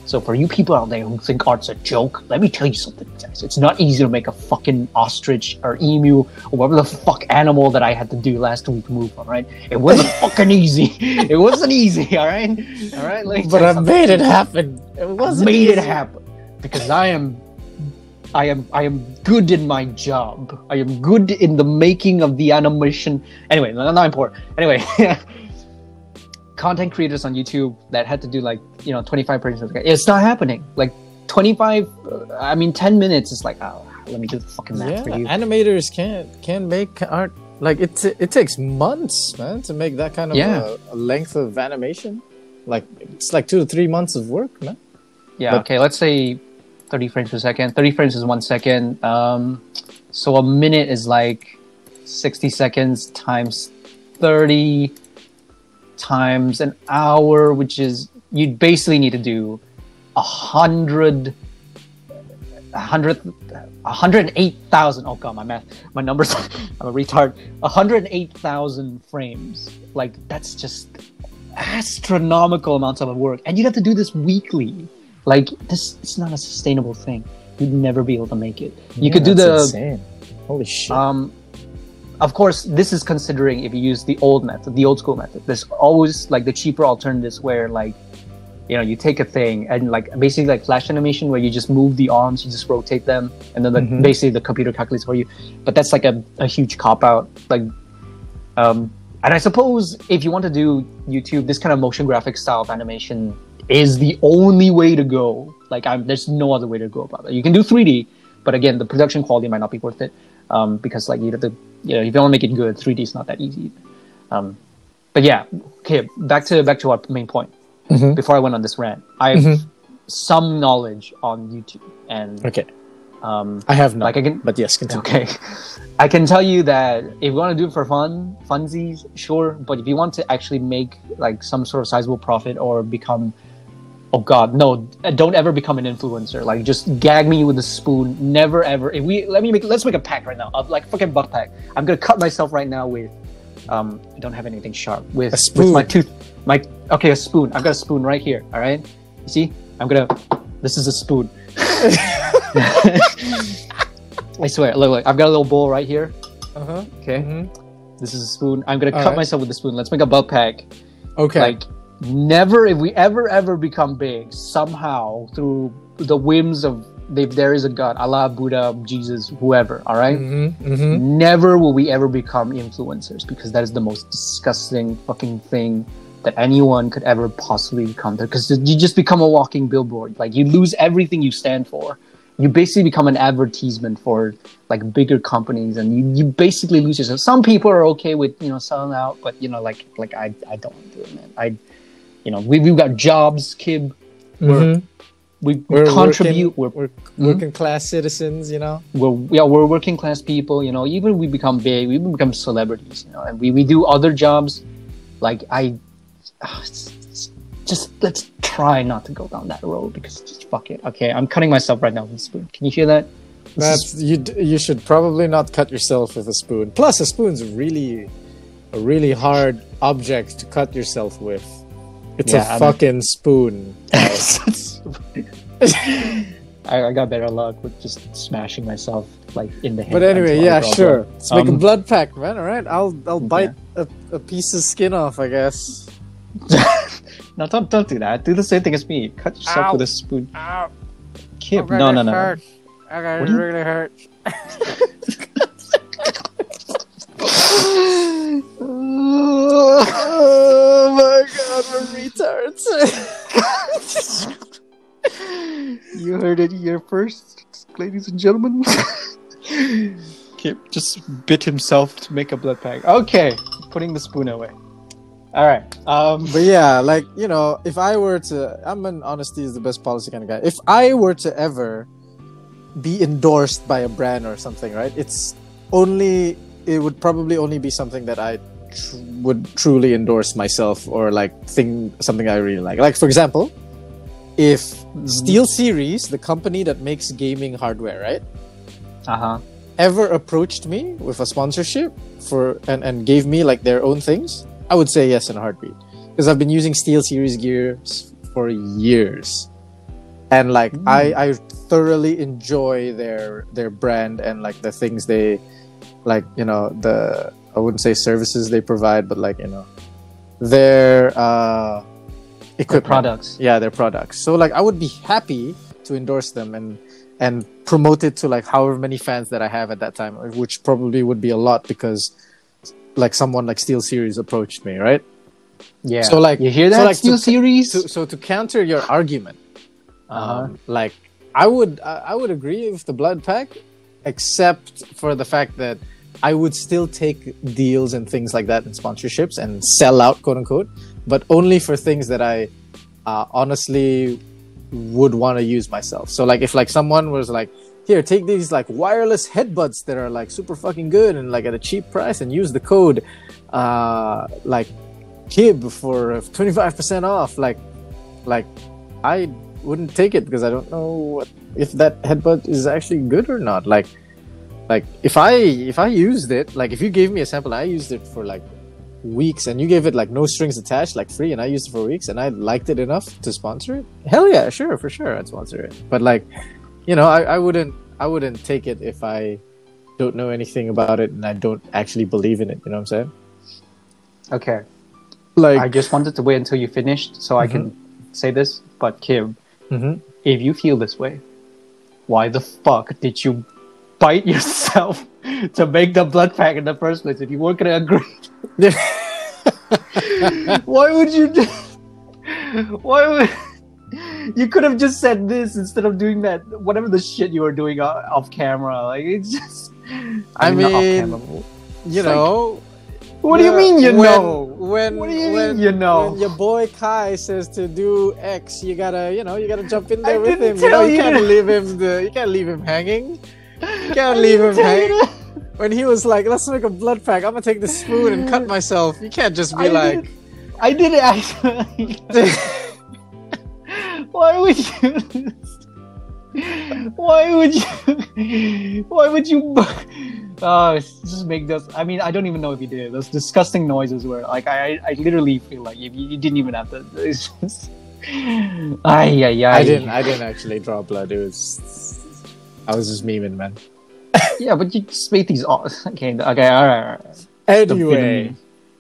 So for you people out there who think art's a joke, let me tell you something, guys. It's not easy to make a fucking ostrich or emu or whatever the fuck animal that I had to do last week move on, right? It wasn't fucking easy. It wasn't easy, all right? But I made it happen. It wasn't easy. Because I am good in my job. I am good in the making of the animation. Anyway, not important. Anyway, content creators on YouTube that had to do, like, you know, 25%. It's not happening. Like 25, 10 minutes is like, oh, let me do the fucking math for you. Animators can't make art. Like, it takes months, man, to make that kind of a length of animation. Like, it's like 2 to 3 months of work, man. Yeah. But, okay. Let's say 30 frames per second. 30 frames is 1 second. So a minute is like 60 seconds times 30 times an hour, which is, you'd basically need to do 100 108,000. Oh god, my numbers. I'm a retard. 108,000 frames. Like, that's just astronomical amounts of work, and you'd have to do this weekly. Like, this, it's not a sustainable thing. You'd never be able to make it. You could do the insane. Holy shit. Of course, this is considering if you use the old method, the old school method. There's always like the cheaper alternatives where, like, you know, you take a thing and like basically like flash animation where you just move the arms, you just rotate them, and then basically the computer calculates for you. But that's like a huge cop out. Like, and I suppose if you want to do YouTube, this kind of motion graphic style of animation is the only way to go. Like, there's no other way to go about it. You can do 3D, but again, the production quality might not be worth it because like you have to, you know, if you want to make it good, 3D is not that easy. But yeah, okay, back to our main point. Mm-hmm. Before I went on this rant, I have some knowledge on YouTube, and I have not. Like, but yes, continue. Okay, I can tell you that if you want to do it for funsies, sure. But if you want to actually make like some sort of sizable profit or become, oh god, no, don't ever become an influencer. Like, just gag me with a spoon. Never ever. If we let's make a pack right now. Like fucking buck pack. I'm gonna cut myself right now with. I don't have anything sharp with my tooth. Okay, a spoon. I've got a spoon right here. All right, you see? This is a spoon. I swear. Look. I've got a little bowl right here. Okay. Mm-hmm. This is a spoon. I'm gonna cut myself with a spoon. Let's make a butt pack. Okay. Like, never. If we ever become big somehow through the whims of if there is a God, Allah, Buddha, Jesus, whoever, all right? Never will we ever become influencers, because that is the most disgusting fucking thing that anyone could ever possibly become. Because you just become a walking billboard. Like, you lose everything you stand for. You basically become an advertisement for like bigger companies, and you basically lose yourself. Some people are okay with, you know, selling out, but, you know, like I don't want to do it, man. We've got jobs, kid. We're working class citizens, you know? We're working class people, you know? Even we become big, we become celebrities, you know? And we do other jobs. Like, just let's try not to go down that road, because just fuck it. Okay, I'm cutting myself right now with a spoon. Can you hear that? You should probably not cut yourself with a spoon. Plus, a spoon's a really hard object to cut yourself with. It's a fucking spoon. I got better luck with just smashing myself like in the head. But anyway, yeah, sure. Let's make a blood pact, man. All right, I'll bite a piece of skin off, I guess. No, don't do that. Do the same thing as me. Cut yourself with a spoon. Ow. Kip, okay, no. Hurt. Okay, it really hurts. Oh my god, we're retards. You heard it here first, ladies and gentlemen. Kip just bit himself to make a blood pack. Okay, putting the spoon away. Alright. But yeah, like, you know, if I were to... I'm an honesty is the best policy kind of guy. If I were to ever be endorsed by a brand or something, right? It would probably only be something that I would truly endorse myself, or like something I really like. Like, for example, if SteelSeries, the company that makes gaming hardware, right? Ever approached me with a sponsorship and gave me like their own things, I would say yes in a heartbeat, because I've been using SteelSeries gears for years, and like I thoroughly enjoy their brand and like the things they. Like, you know, I wouldn't say services they provide, but like, you know, their equipment. Products. Yeah, their products. So like, I would be happy to endorse them and promote it to like however many fans that I have at that time, which probably would be a lot, because like someone like SteelSeries approached me, right? Yeah. So like, you hear that? So like, SteelSeries. So to counter your argument, like I would agree with the blood pack, except for the fact that I would still take deals and things like that and sponsorships and sell out, quote unquote, but only for things that I honestly would want to use myself. So like, if like someone was like, here, take these like wireless headbuds that are like super fucking good and like at a cheap price, and use the code like KIB for 25% off, like I wouldn't take it, because I don't know what if that headbutt is actually good or not. Like if I used it, like if you gave me a sample, I used it for like weeks, and you gave it like no strings attached, like free, and I used it for weeks, and I liked it enough to sponsor it. Hell yeah, sure, for sure, I'd sponsor it. But like, you know, I wouldn't take it if I don't know anything about it and I don't actually believe in it. You know what I'm saying? Okay. Like, I just wanted to wait until you finished so I can say this. But Kim, if you feel this way, why the fuck did you bite yourself to make the blood pack in the first place if you weren't gonna agree? Why would you do? Why would you could have just said this instead of doing that? Whatever the shit you were doing off camera, like it's just. I mean, off camera, you know. What do you mean you know? When your boy Kai says to do X, you gotta jump in there with him. You can't leave him hanging. You can't leave him hanging. When he was like, "Let's make a blood pack. I'm gonna take the spoon and cut myself." You can't just be "I did it." Actually, Why would you? Just make those. I mean, I don't even know if you did it. Those disgusting noises were like, I literally feel like you didn't even have to. It's just, I didn't actually draw blood. It was, I was just memeing, man. Yeah, but you just made these all. Okay, all right. Anyway,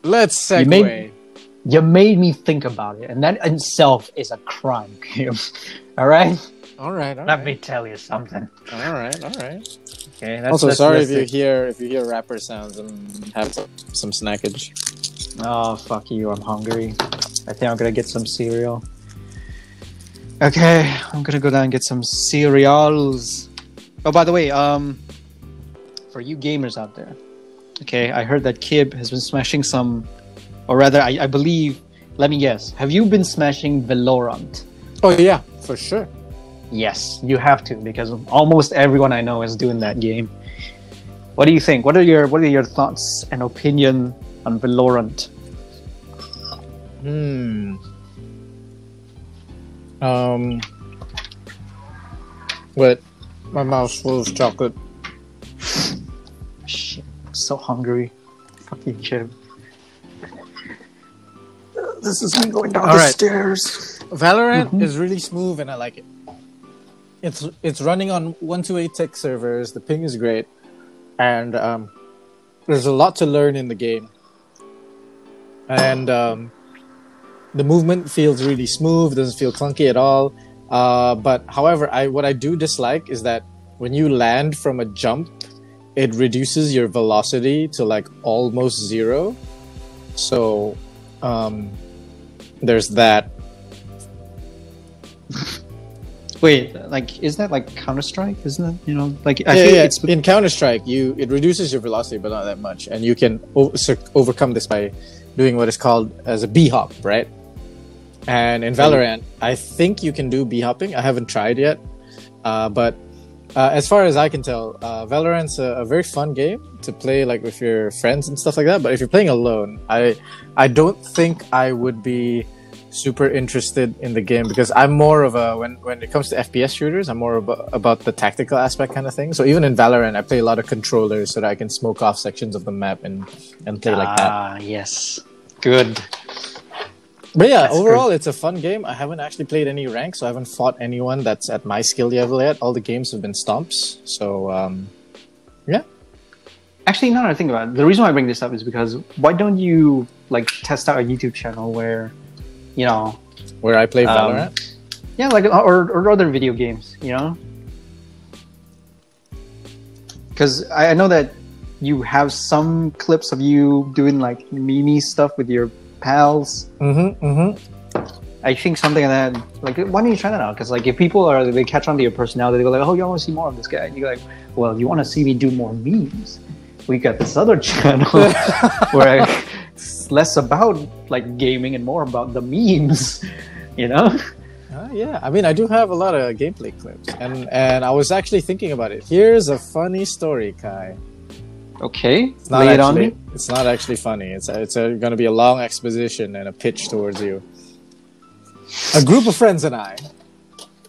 let's segue. You made me think about it, and that in itself is a crime, Kim. All right. Let me tell you something. All right. Okay, that's sorry if you hear rapper sounds and have some snackage. Oh, fuck you. I'm hungry. I think I'm going to get some cereal. Okay, I'm going to go down and get some cereals. Oh, by the way, for you gamers out there, okay, I heard that Kib has been smashing some, or rather, I believe, let me guess, have you been smashing Valorant? Oh, yeah, for sure. Yes, you have to, because almost everyone I know is doing that game. What do you think? What are your thoughts and opinion on Valorant? Wait, my mouth's full of chocolate. Shit, I'm so hungry. Fucking Jim. This is me going down the stairs. Valorant is really smooth, and I like it. It's running on 128 tech servers. The ping is great, and there's a lot to learn in the game. And the movement feels really smooth; doesn't feel clunky at all. But however, what I do dislike is that when you land from a jump, it reduces your velocity to like almost zero. So there's that. Wait, like, isn't that like Counter-Strike? Isn't it, you know, like... I feel it's... In Counter-Strike, it reduces your velocity, but not that much. And you can overcome this by doing what is called as a B-hop, right? And in Valorant, I think you can do B-hopping. I haven't tried yet. But as far as I can tell, Valorant's a very fun game to play, like, with your friends and stuff like that. But if you're playing alone, I don't think I would be... super interested in the game, because I'm more of a when it comes to FPS shooters, I'm more about the tactical aspect kind of thing. So even in Valorant, I play a lot of controllers so that I can smoke off sections of the map and play like that. Ah, yes, good. But yeah, that's overall good. It's a fun game. I haven't actually played any rank, so I haven't fought anyone that's at my skill level yet. All the games have been stomps. So yeah. Actually, now that I think about it, the reason why I bring this up is because why don't you like test out a YouTube channel where, you know, where I play Valorant, yeah, like or other video games, you know, because I know that you have some clips of you doing like meme stuff with your pals. I think something like that. Like, why don't you try that out? Because like if people they catch on to your personality, they go like, "Oh, you want to see more of this guy?" And you're like, "Well, you want to see me do more memes? We got this other channel where." It's less about like gaming and more about the memes, you know. Yeah, I mean, I do have a lot of gameplay clips, and I was actually thinking about it. Here's a funny story, Kai. Okay, it's not lay it on me. It's not actually funny. It's going to be a long exposition and a pitch towards you. A group of friends and I.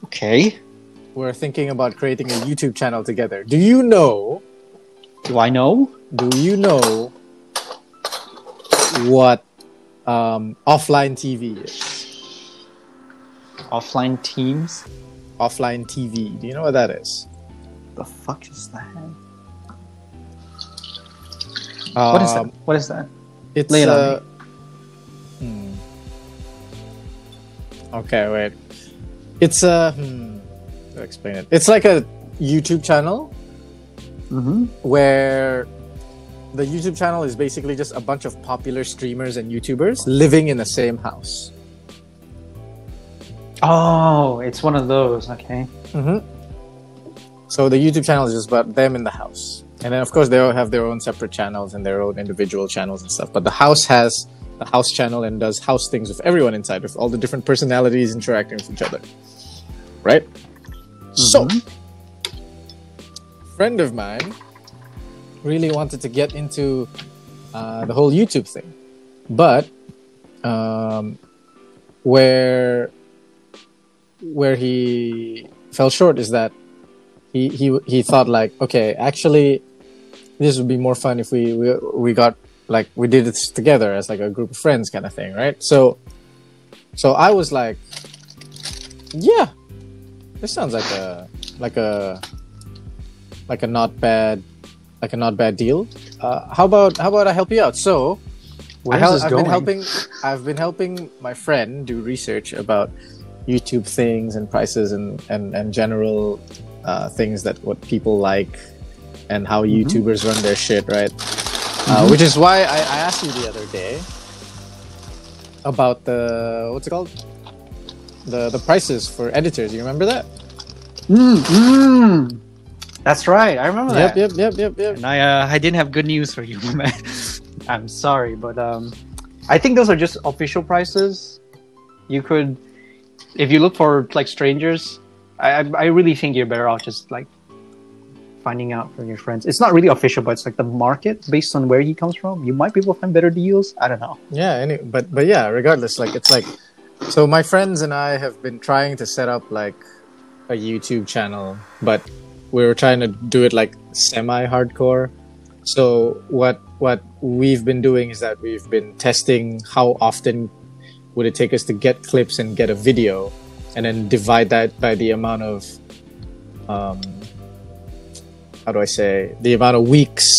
Okay. we're thinking about creating a YouTube channel together. Do you know? Do I know? Do you know what offline TV is? Offline teams? Offline TV. Do you know what that is? The fuck is that? What is that? What is that? It's Lay it on me. Okay, wait. It's a... I'll explain it. It's like a YouTube channel where the YouTube channel is basically just a bunch of popular streamers and YouTubers living in the same house. Oh, it's one of those. Okay. So the YouTube channel is just about them in the house. And then, of course, they all have their own separate channels and their own individual channels and stuff. But the house has the house channel and does house things with everyone inside, with all the different personalities interacting with each other. Right? So, a friend of mine really wanted to get into the whole YouTube thing. But where he fell short is that he thought like, okay, actually, this would be more fun if we got like we did this together as like a group of friends kind of thing, right? So I was like, yeah, this sounds like a not bad deal. How about I help you out? So I've been helping my friend do research about YouTube things and prices and general things that what people like and how YouTubers run their shit, right? Which is why I asked you the other day about the what's it called? The prices for editors. You remember that? That's right. I remember that. Yep. And I didn't have good news for you, man. I'm sorry, but I think those are just official prices. You could, if you look for like strangers, I really think you're better off just like finding out from your friends. It's not really official, but it's like the market based on where he comes from. You might be able to find better deals. I don't know. Yeah, but yeah, regardless, like it's like, so my friends and I have been trying to set up like a YouTube channel, but we were trying to do it like semi-hardcore. So what we've been doing is that we've been testing how often would it take us to get clips and get a video, and then divide that by the amount of, weeks?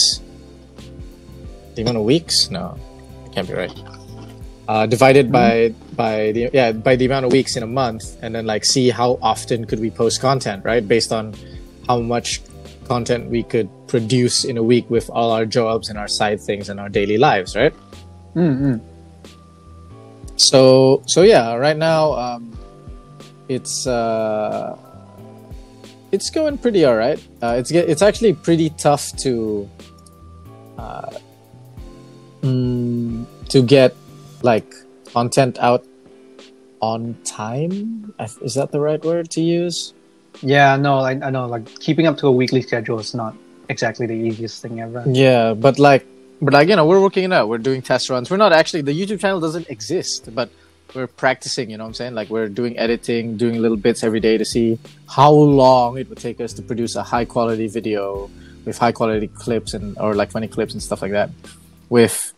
No, it can't be right. Divided by the amount of weeks in a month, and then like see how often could we post content, right? Based on how much content we could produce in a week with all our jobs and our side things and our daily lives, right? So yeah, right now it's going pretty all right. It's actually pretty tough to get like content out on time. Is that the right word to use? Yeah, no, I know. Like keeping up to a weekly schedule is not exactly the easiest thing ever. Yeah, but you know, we're working it out. We're doing test runs. We're not actually, the YouTube channel doesn't exist, but we're practicing, you know what I'm saying? Like we're doing editing, doing little bits every day to see how long it would take us to produce a high quality video with high quality clips and or like funny clips and stuff like that with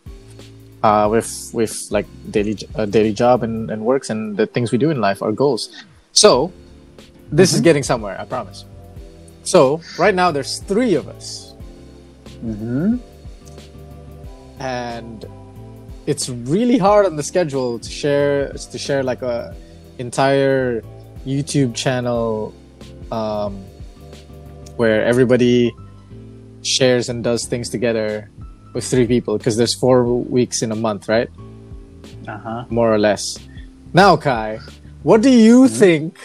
like daily job and works and the things we do in life, our goals. So this is getting somewhere, I promise. So right now there's three of us. And it's really hard on the schedule to share like a entire YouTube channel where everybody shares and does things together with three people, because there's 4 weeks in a month, right? More or less. Now, Kai, what do you think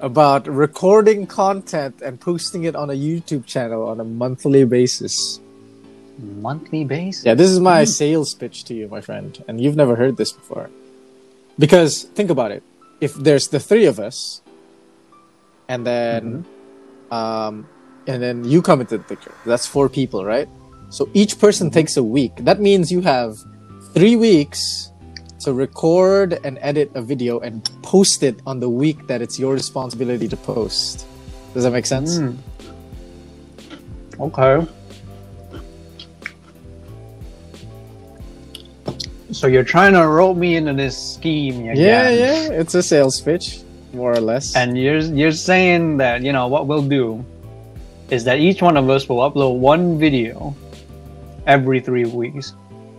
about recording content and posting it on a YouTube channel on a monthly basis? Monthly basis? Yeah, this is my sales pitch to you, my friend. And you've never heard this before. Because, think about it. If there's the three of us, and then you come into the picture, that's four people, right? So each person takes a week. That means you have 3 weeks to record and edit a video and post it on the week that it's your responsibility to post. Does that make sense? Mm. Okay. So you're trying to roll me into this scheme again. Yeah. It's a sales pitch, more or less. And you're saying that, you know, what we'll do is that each one of us will upload one video every 3 weeks.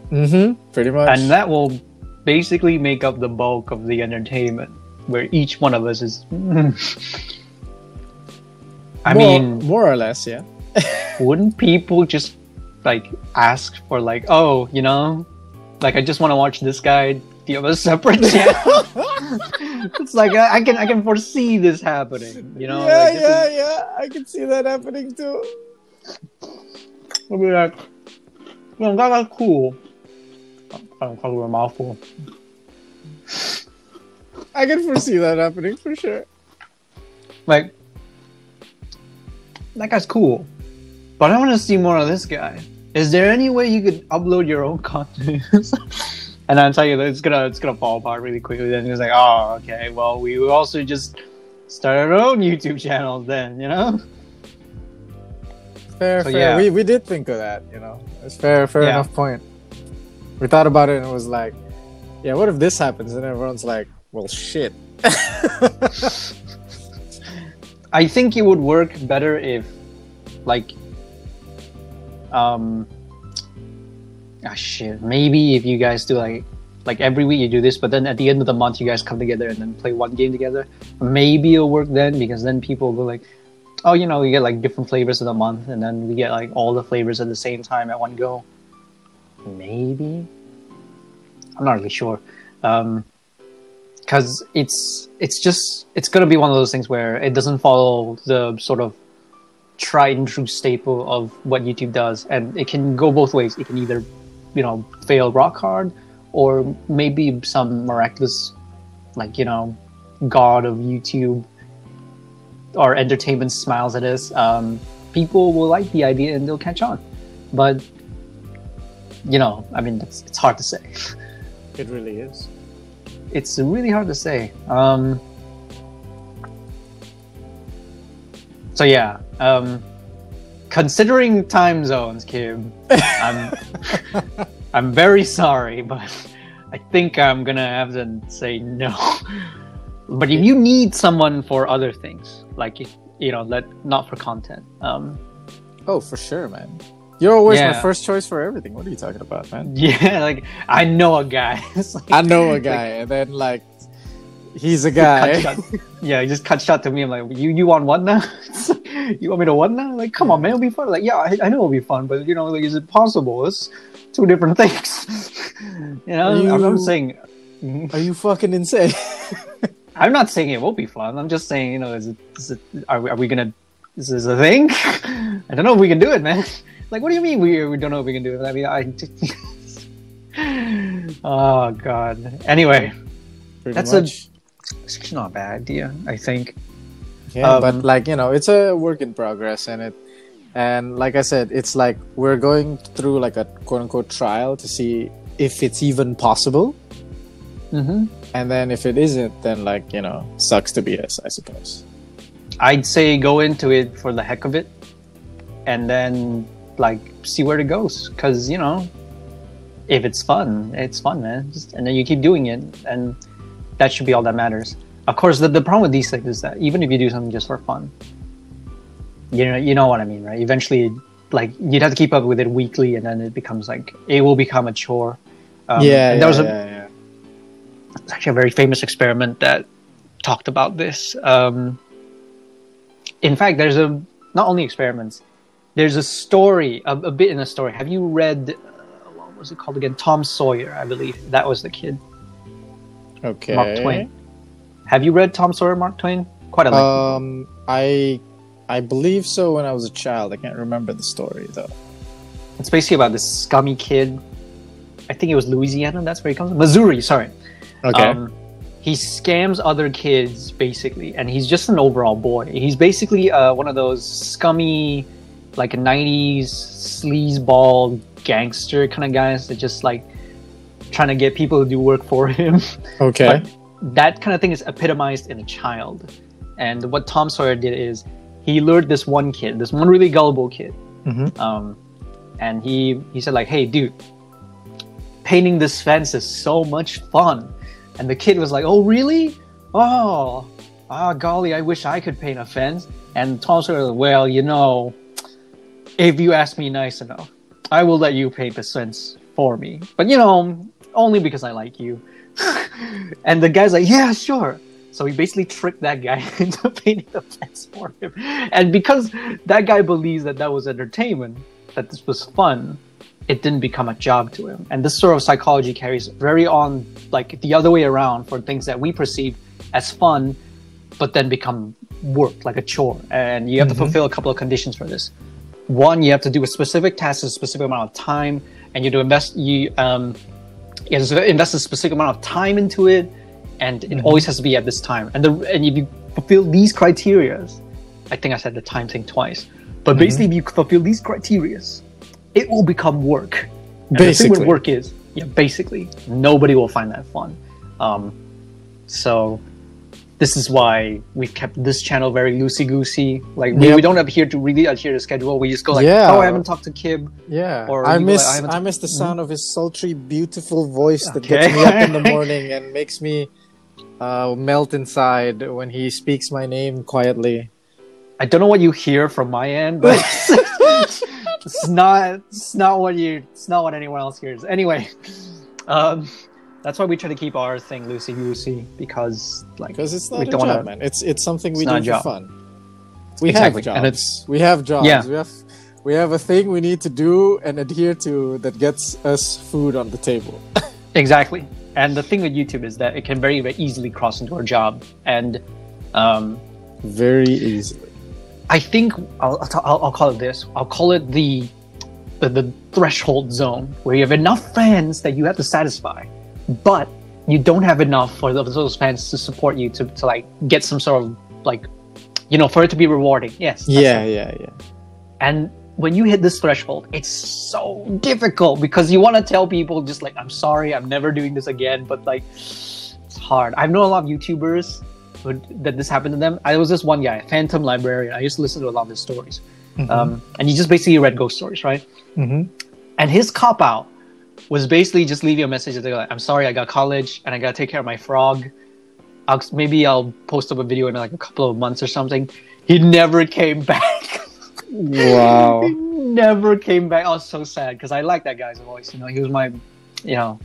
Mm-hmm. Pretty much. And that will basically make up the bulk of the entertainment, where each one of us is... I mean... More or less, yeah. Wouldn't people just, like, ask for, like, oh, you know... Like, I just want to watch this guy. The other separate channel. It's like I can foresee this happening. You know? Yeah, like, yeah. I can see that happening too. I'll be like, well, that's cool. I'm probably a mouthful. I can foresee that happening for sure. Like, that guy's cool, but I want to see more of this guy. Is there any way you could upload your own content? And I'll tell you, it's gonna fall apart really quickly. Then it's like, oh, okay. Well, we will also just start our own YouTube channels then, you know. Fair. Yeah. We did think of that, you know. It's fair enough point. We thought about it and it was like, yeah, what if this happens? And everyone's like, well, shit. I think it would work better if, like. Maybe if you guys do like every week you do this, but then at the end of the month you guys come together and then play one game together. Maybe it'll work then, because then people go like, oh, you know, we get like different flavors of the month, and then we get like all the flavors at the same time at one go. Maybe, I'm not really sure, because it's gonna be one of those things where it doesn't follow the sort of tried and true staple of what YouTube does, and it can go both ways. It can either, you know, fail rock hard, or maybe some miraculous, like, you know, god of YouTube or entertainment smiles at us. People will like the idea and they'll catch on, but you know, I mean, it's hard to say. It really is. It's really hard to say. So yeah, considering time zones, Kim, I'm very sorry, but I think I'm gonna have to say no. But if you need someone for other things, like, you know, not for content. Oh, for sure, man. You're always my first choice for everything. What are you talking about, man? Yeah, like, I know a guy. Like, I know a guy, like, and then like. He's a guy. He just cut shot to me. I'm like, you want what now? You want me to what now? Like, come on, man, it'll be fun. Like, yeah, I know it'll be fun, but you know, like, is it possible? It's two different things. You know, I'm saying, are you fucking insane? I'm not saying it won't be fun. I'm just saying, you know, is this a thing? I don't know if we can do it, man. Like, what do you mean we don't know if we can do it? I mean, oh god. Anyway, that's pretty much. It's not a bad idea, I think. Yeah, but like, you know, it's a work in progress, and like I said, it's like we're going through like a quote unquote trial to see if it's even possible. Mm-hmm. And then if it isn't, then like, you know, sucks to be us, I suppose. I'd say go into it for the heck of it, and then like see where it goes, because you know, if it's fun, it's fun, man. And then you keep doing it, and that should be all that matters. Of course, the problem with these things is that even if you do something just for fun, you know what I mean, right? Eventually, like, you'd have to keep up with it weekly, and then it will become a chore. It's actually a very famous experiment that talked about this. In fact, there's not only experiments. There's a story, a bit in a story. Have you read what was it called again? Tom Sawyer, I believe. That was the kid. Okay. Mark Twain. Have you read Tom Sawyer, Mark Twain? Quite a lot. I believe so. When I was a child, I can't remember the story though. It's basically about this scummy kid. I think it was Louisiana. That's where he comes from. Missouri. Sorry. Okay. He scams other kids basically, and he's just an overall boy. He's basically one of those scummy, like '90s sleazeball gangster kind of guys that just like. Trying to get people to do work for him. Okay. But that kind of thing is epitomized in a child. And what Tom Sawyer did is he lured this one kid, this one really gullible kid. Mm-hmm. And he said like, hey dude, painting this fence is so much fun. And the kid was like, oh really? Oh, ah, golly, I wish I could paint a fence. And Tom Sawyer was like, well, you know, if you ask me nice enough, I will let you paint this fence for me. But you know, only because I like you. And the guy's like, yeah, sure. So he basically tricked that guy into painting the fence for him. And because that guy believes that that was entertainment, that this was fun, it didn't become a job to him. And this sort of psychology carries very on, like the other way around, for things that we perceive as fun, but then become work, like a chore. And you have to fulfill a couple of conditions for this. One, you have to do a specific task in a specific amount of time, and you have to invest a specific amount of time into it, and it always has to be at this time. And if you fulfill these criteria, I think I said the time thing twice, but basically if you fulfill these criteria, it will become work. And basically, the thing with work is, yeah, basically, nobody will find that fun. So this is why we've kept this channel very loosey-goosey. Like we don't appear to really adhere to schedule. We just go like, oh, I haven't talked to Kib. Yeah, or I miss the sound of his sultry, beautiful voice that gets me up in the morning and makes me melt inside when he speaks my name quietly. I don't know what you hear from my end, but it's not what anyone else hears. Anyway. That's why we try to keep our thing loosey-goosey, because it's not a job, man. It's something we do for fun. We have jobs. Yeah. We have a thing we need to do and adhere to that gets us food on the table. Exactly. And the thing with YouTube is that it can very, very easily cross into our job, and very easily. I think I'll call it this. I'll call it the threshold zone, where you have enough fans that you have to satisfy, but you don't have enough for those fans to support you to like get some sort of like, you know, for it to be rewarding. Yes. Yeah. And when you hit this threshold, it's so difficult because you want to tell people just like, I'm sorry, I'm never doing this again. But like, it's hard. I've known a lot of YouTubers that this happened to them. I was this one guy, Phantom Librarian. I used to listen to a lot of his stories. And he just basically read ghost stories, right? Mm-hmm. And his cop out was basically just leaving a message that they're like, I'm sorry, I got college and I gotta take care of my frog. Maybe I'll post up a video in like a couple of months or something. He never came back. Wow. He never came back. I was so sad because I like that guy's voice. You know, he was my, you know,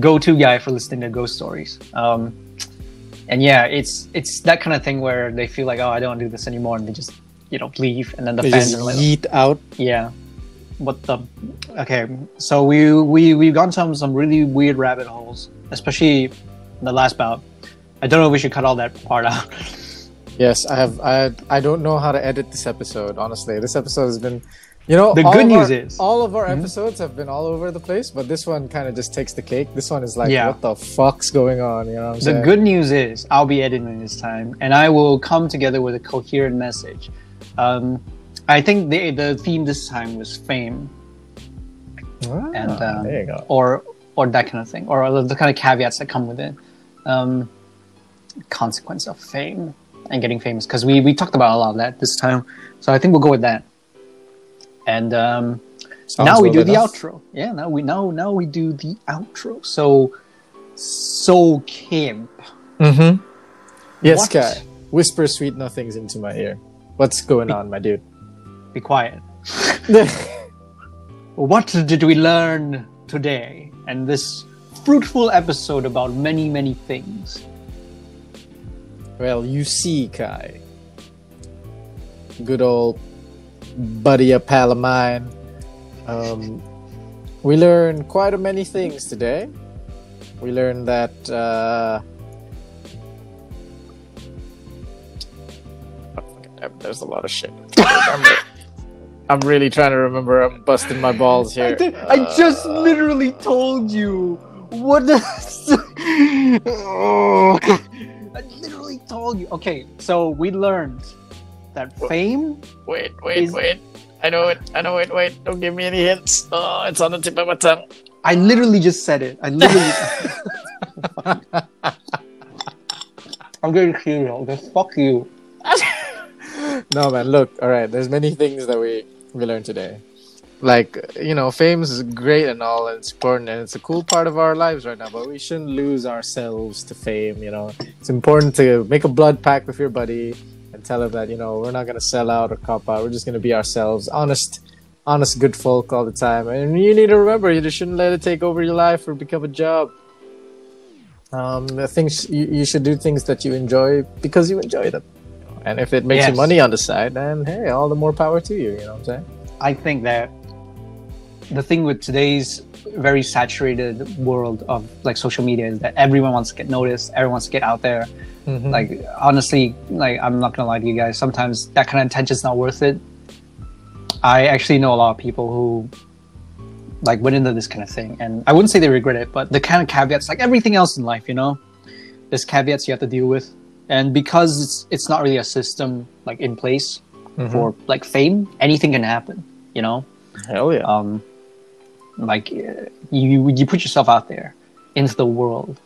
go-to guy for listening to ghost stories. And yeah, it's that kind of thing where they feel like, oh, I don't want to do this anymore, and they just, you know, leave, and then the fans are like, yeet out. Yeah. What the? Okay, so we've gone some really weird rabbit holes, especially the last bout. I don't know if we should cut all that part out. Yes, I don't know how to edit this episode. Honestly, this episode has been, you know, the good news is all of our episodes have been all over the place, but this one kind of just takes the cake. This one is like, what the fuck's going on? You know what I'm saying? The good news is I'll be editing this time, and I will come together with a coherent message. I think the theme this time was fame, and there you go. or that kind of thing, or the kind of caveats that come with it, consequence of fame and getting famous. Because we talked about a lot of that this time, so I think we'll go with that. And now we do the outro. Yeah, now we do the outro. So Kim. Mm-hmm. Yes, Kai. Whisper sweet nothings into my ear. What's going on, my dude? Be quiet. What did we learn today in this fruitful episode about many, many things? Well, you see, Kai, good old buddy, a pal of mine, we learned quite a many things today. We learned that there's a lot of shit. I'm really trying to remember. I'm busting my balls here. I just literally told you. What the... I literally told you. Okay, so we learned that fame... Wait. I know it. Don't give me any hints. Oh, it's on the tip of my tongue. I literally just said it. I'm getting serious. Fuck you. No, man, look, all right, there's many things that we learned today. Like, you know, fame's great and all, and it's important, and it's a cool part of our lives right now, but we shouldn't lose ourselves to fame, you know. It's important to make a blood pact with your buddy and tell him that, you know, we're not going to sell out or cop out. We're just going to be ourselves, honest good folk all the time. And you need to remember, you just shouldn't let it take over your life or become a job. You should do things that you enjoy because you enjoy them. And if it makes you money on the side, then hey, all the more power to you, you know what I'm saying? I think that the thing with today's very saturated world of like social media is that everyone wants to get noticed, everyone wants to get out there. Mm-hmm. Like honestly, like I'm not gonna lie to you guys, sometimes that kind of attention's not worth it. I actually know a lot of people who like went into this kind of thing, and I wouldn't say they regret it, but the kind of caveats, like everything else in life, you know, there's caveats you have to deal with, and because it's not really a system like in place for like fame, anything can happen, you know. Hell yeah. Like you put yourself out there into the world,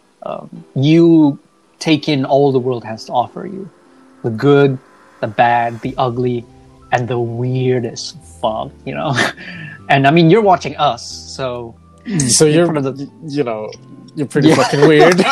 you take in all the world has to offer you, the good, the bad, the ugly, and the weirdest fuck, you know. And I mean, you're watching us, so you're pretty fucking weird.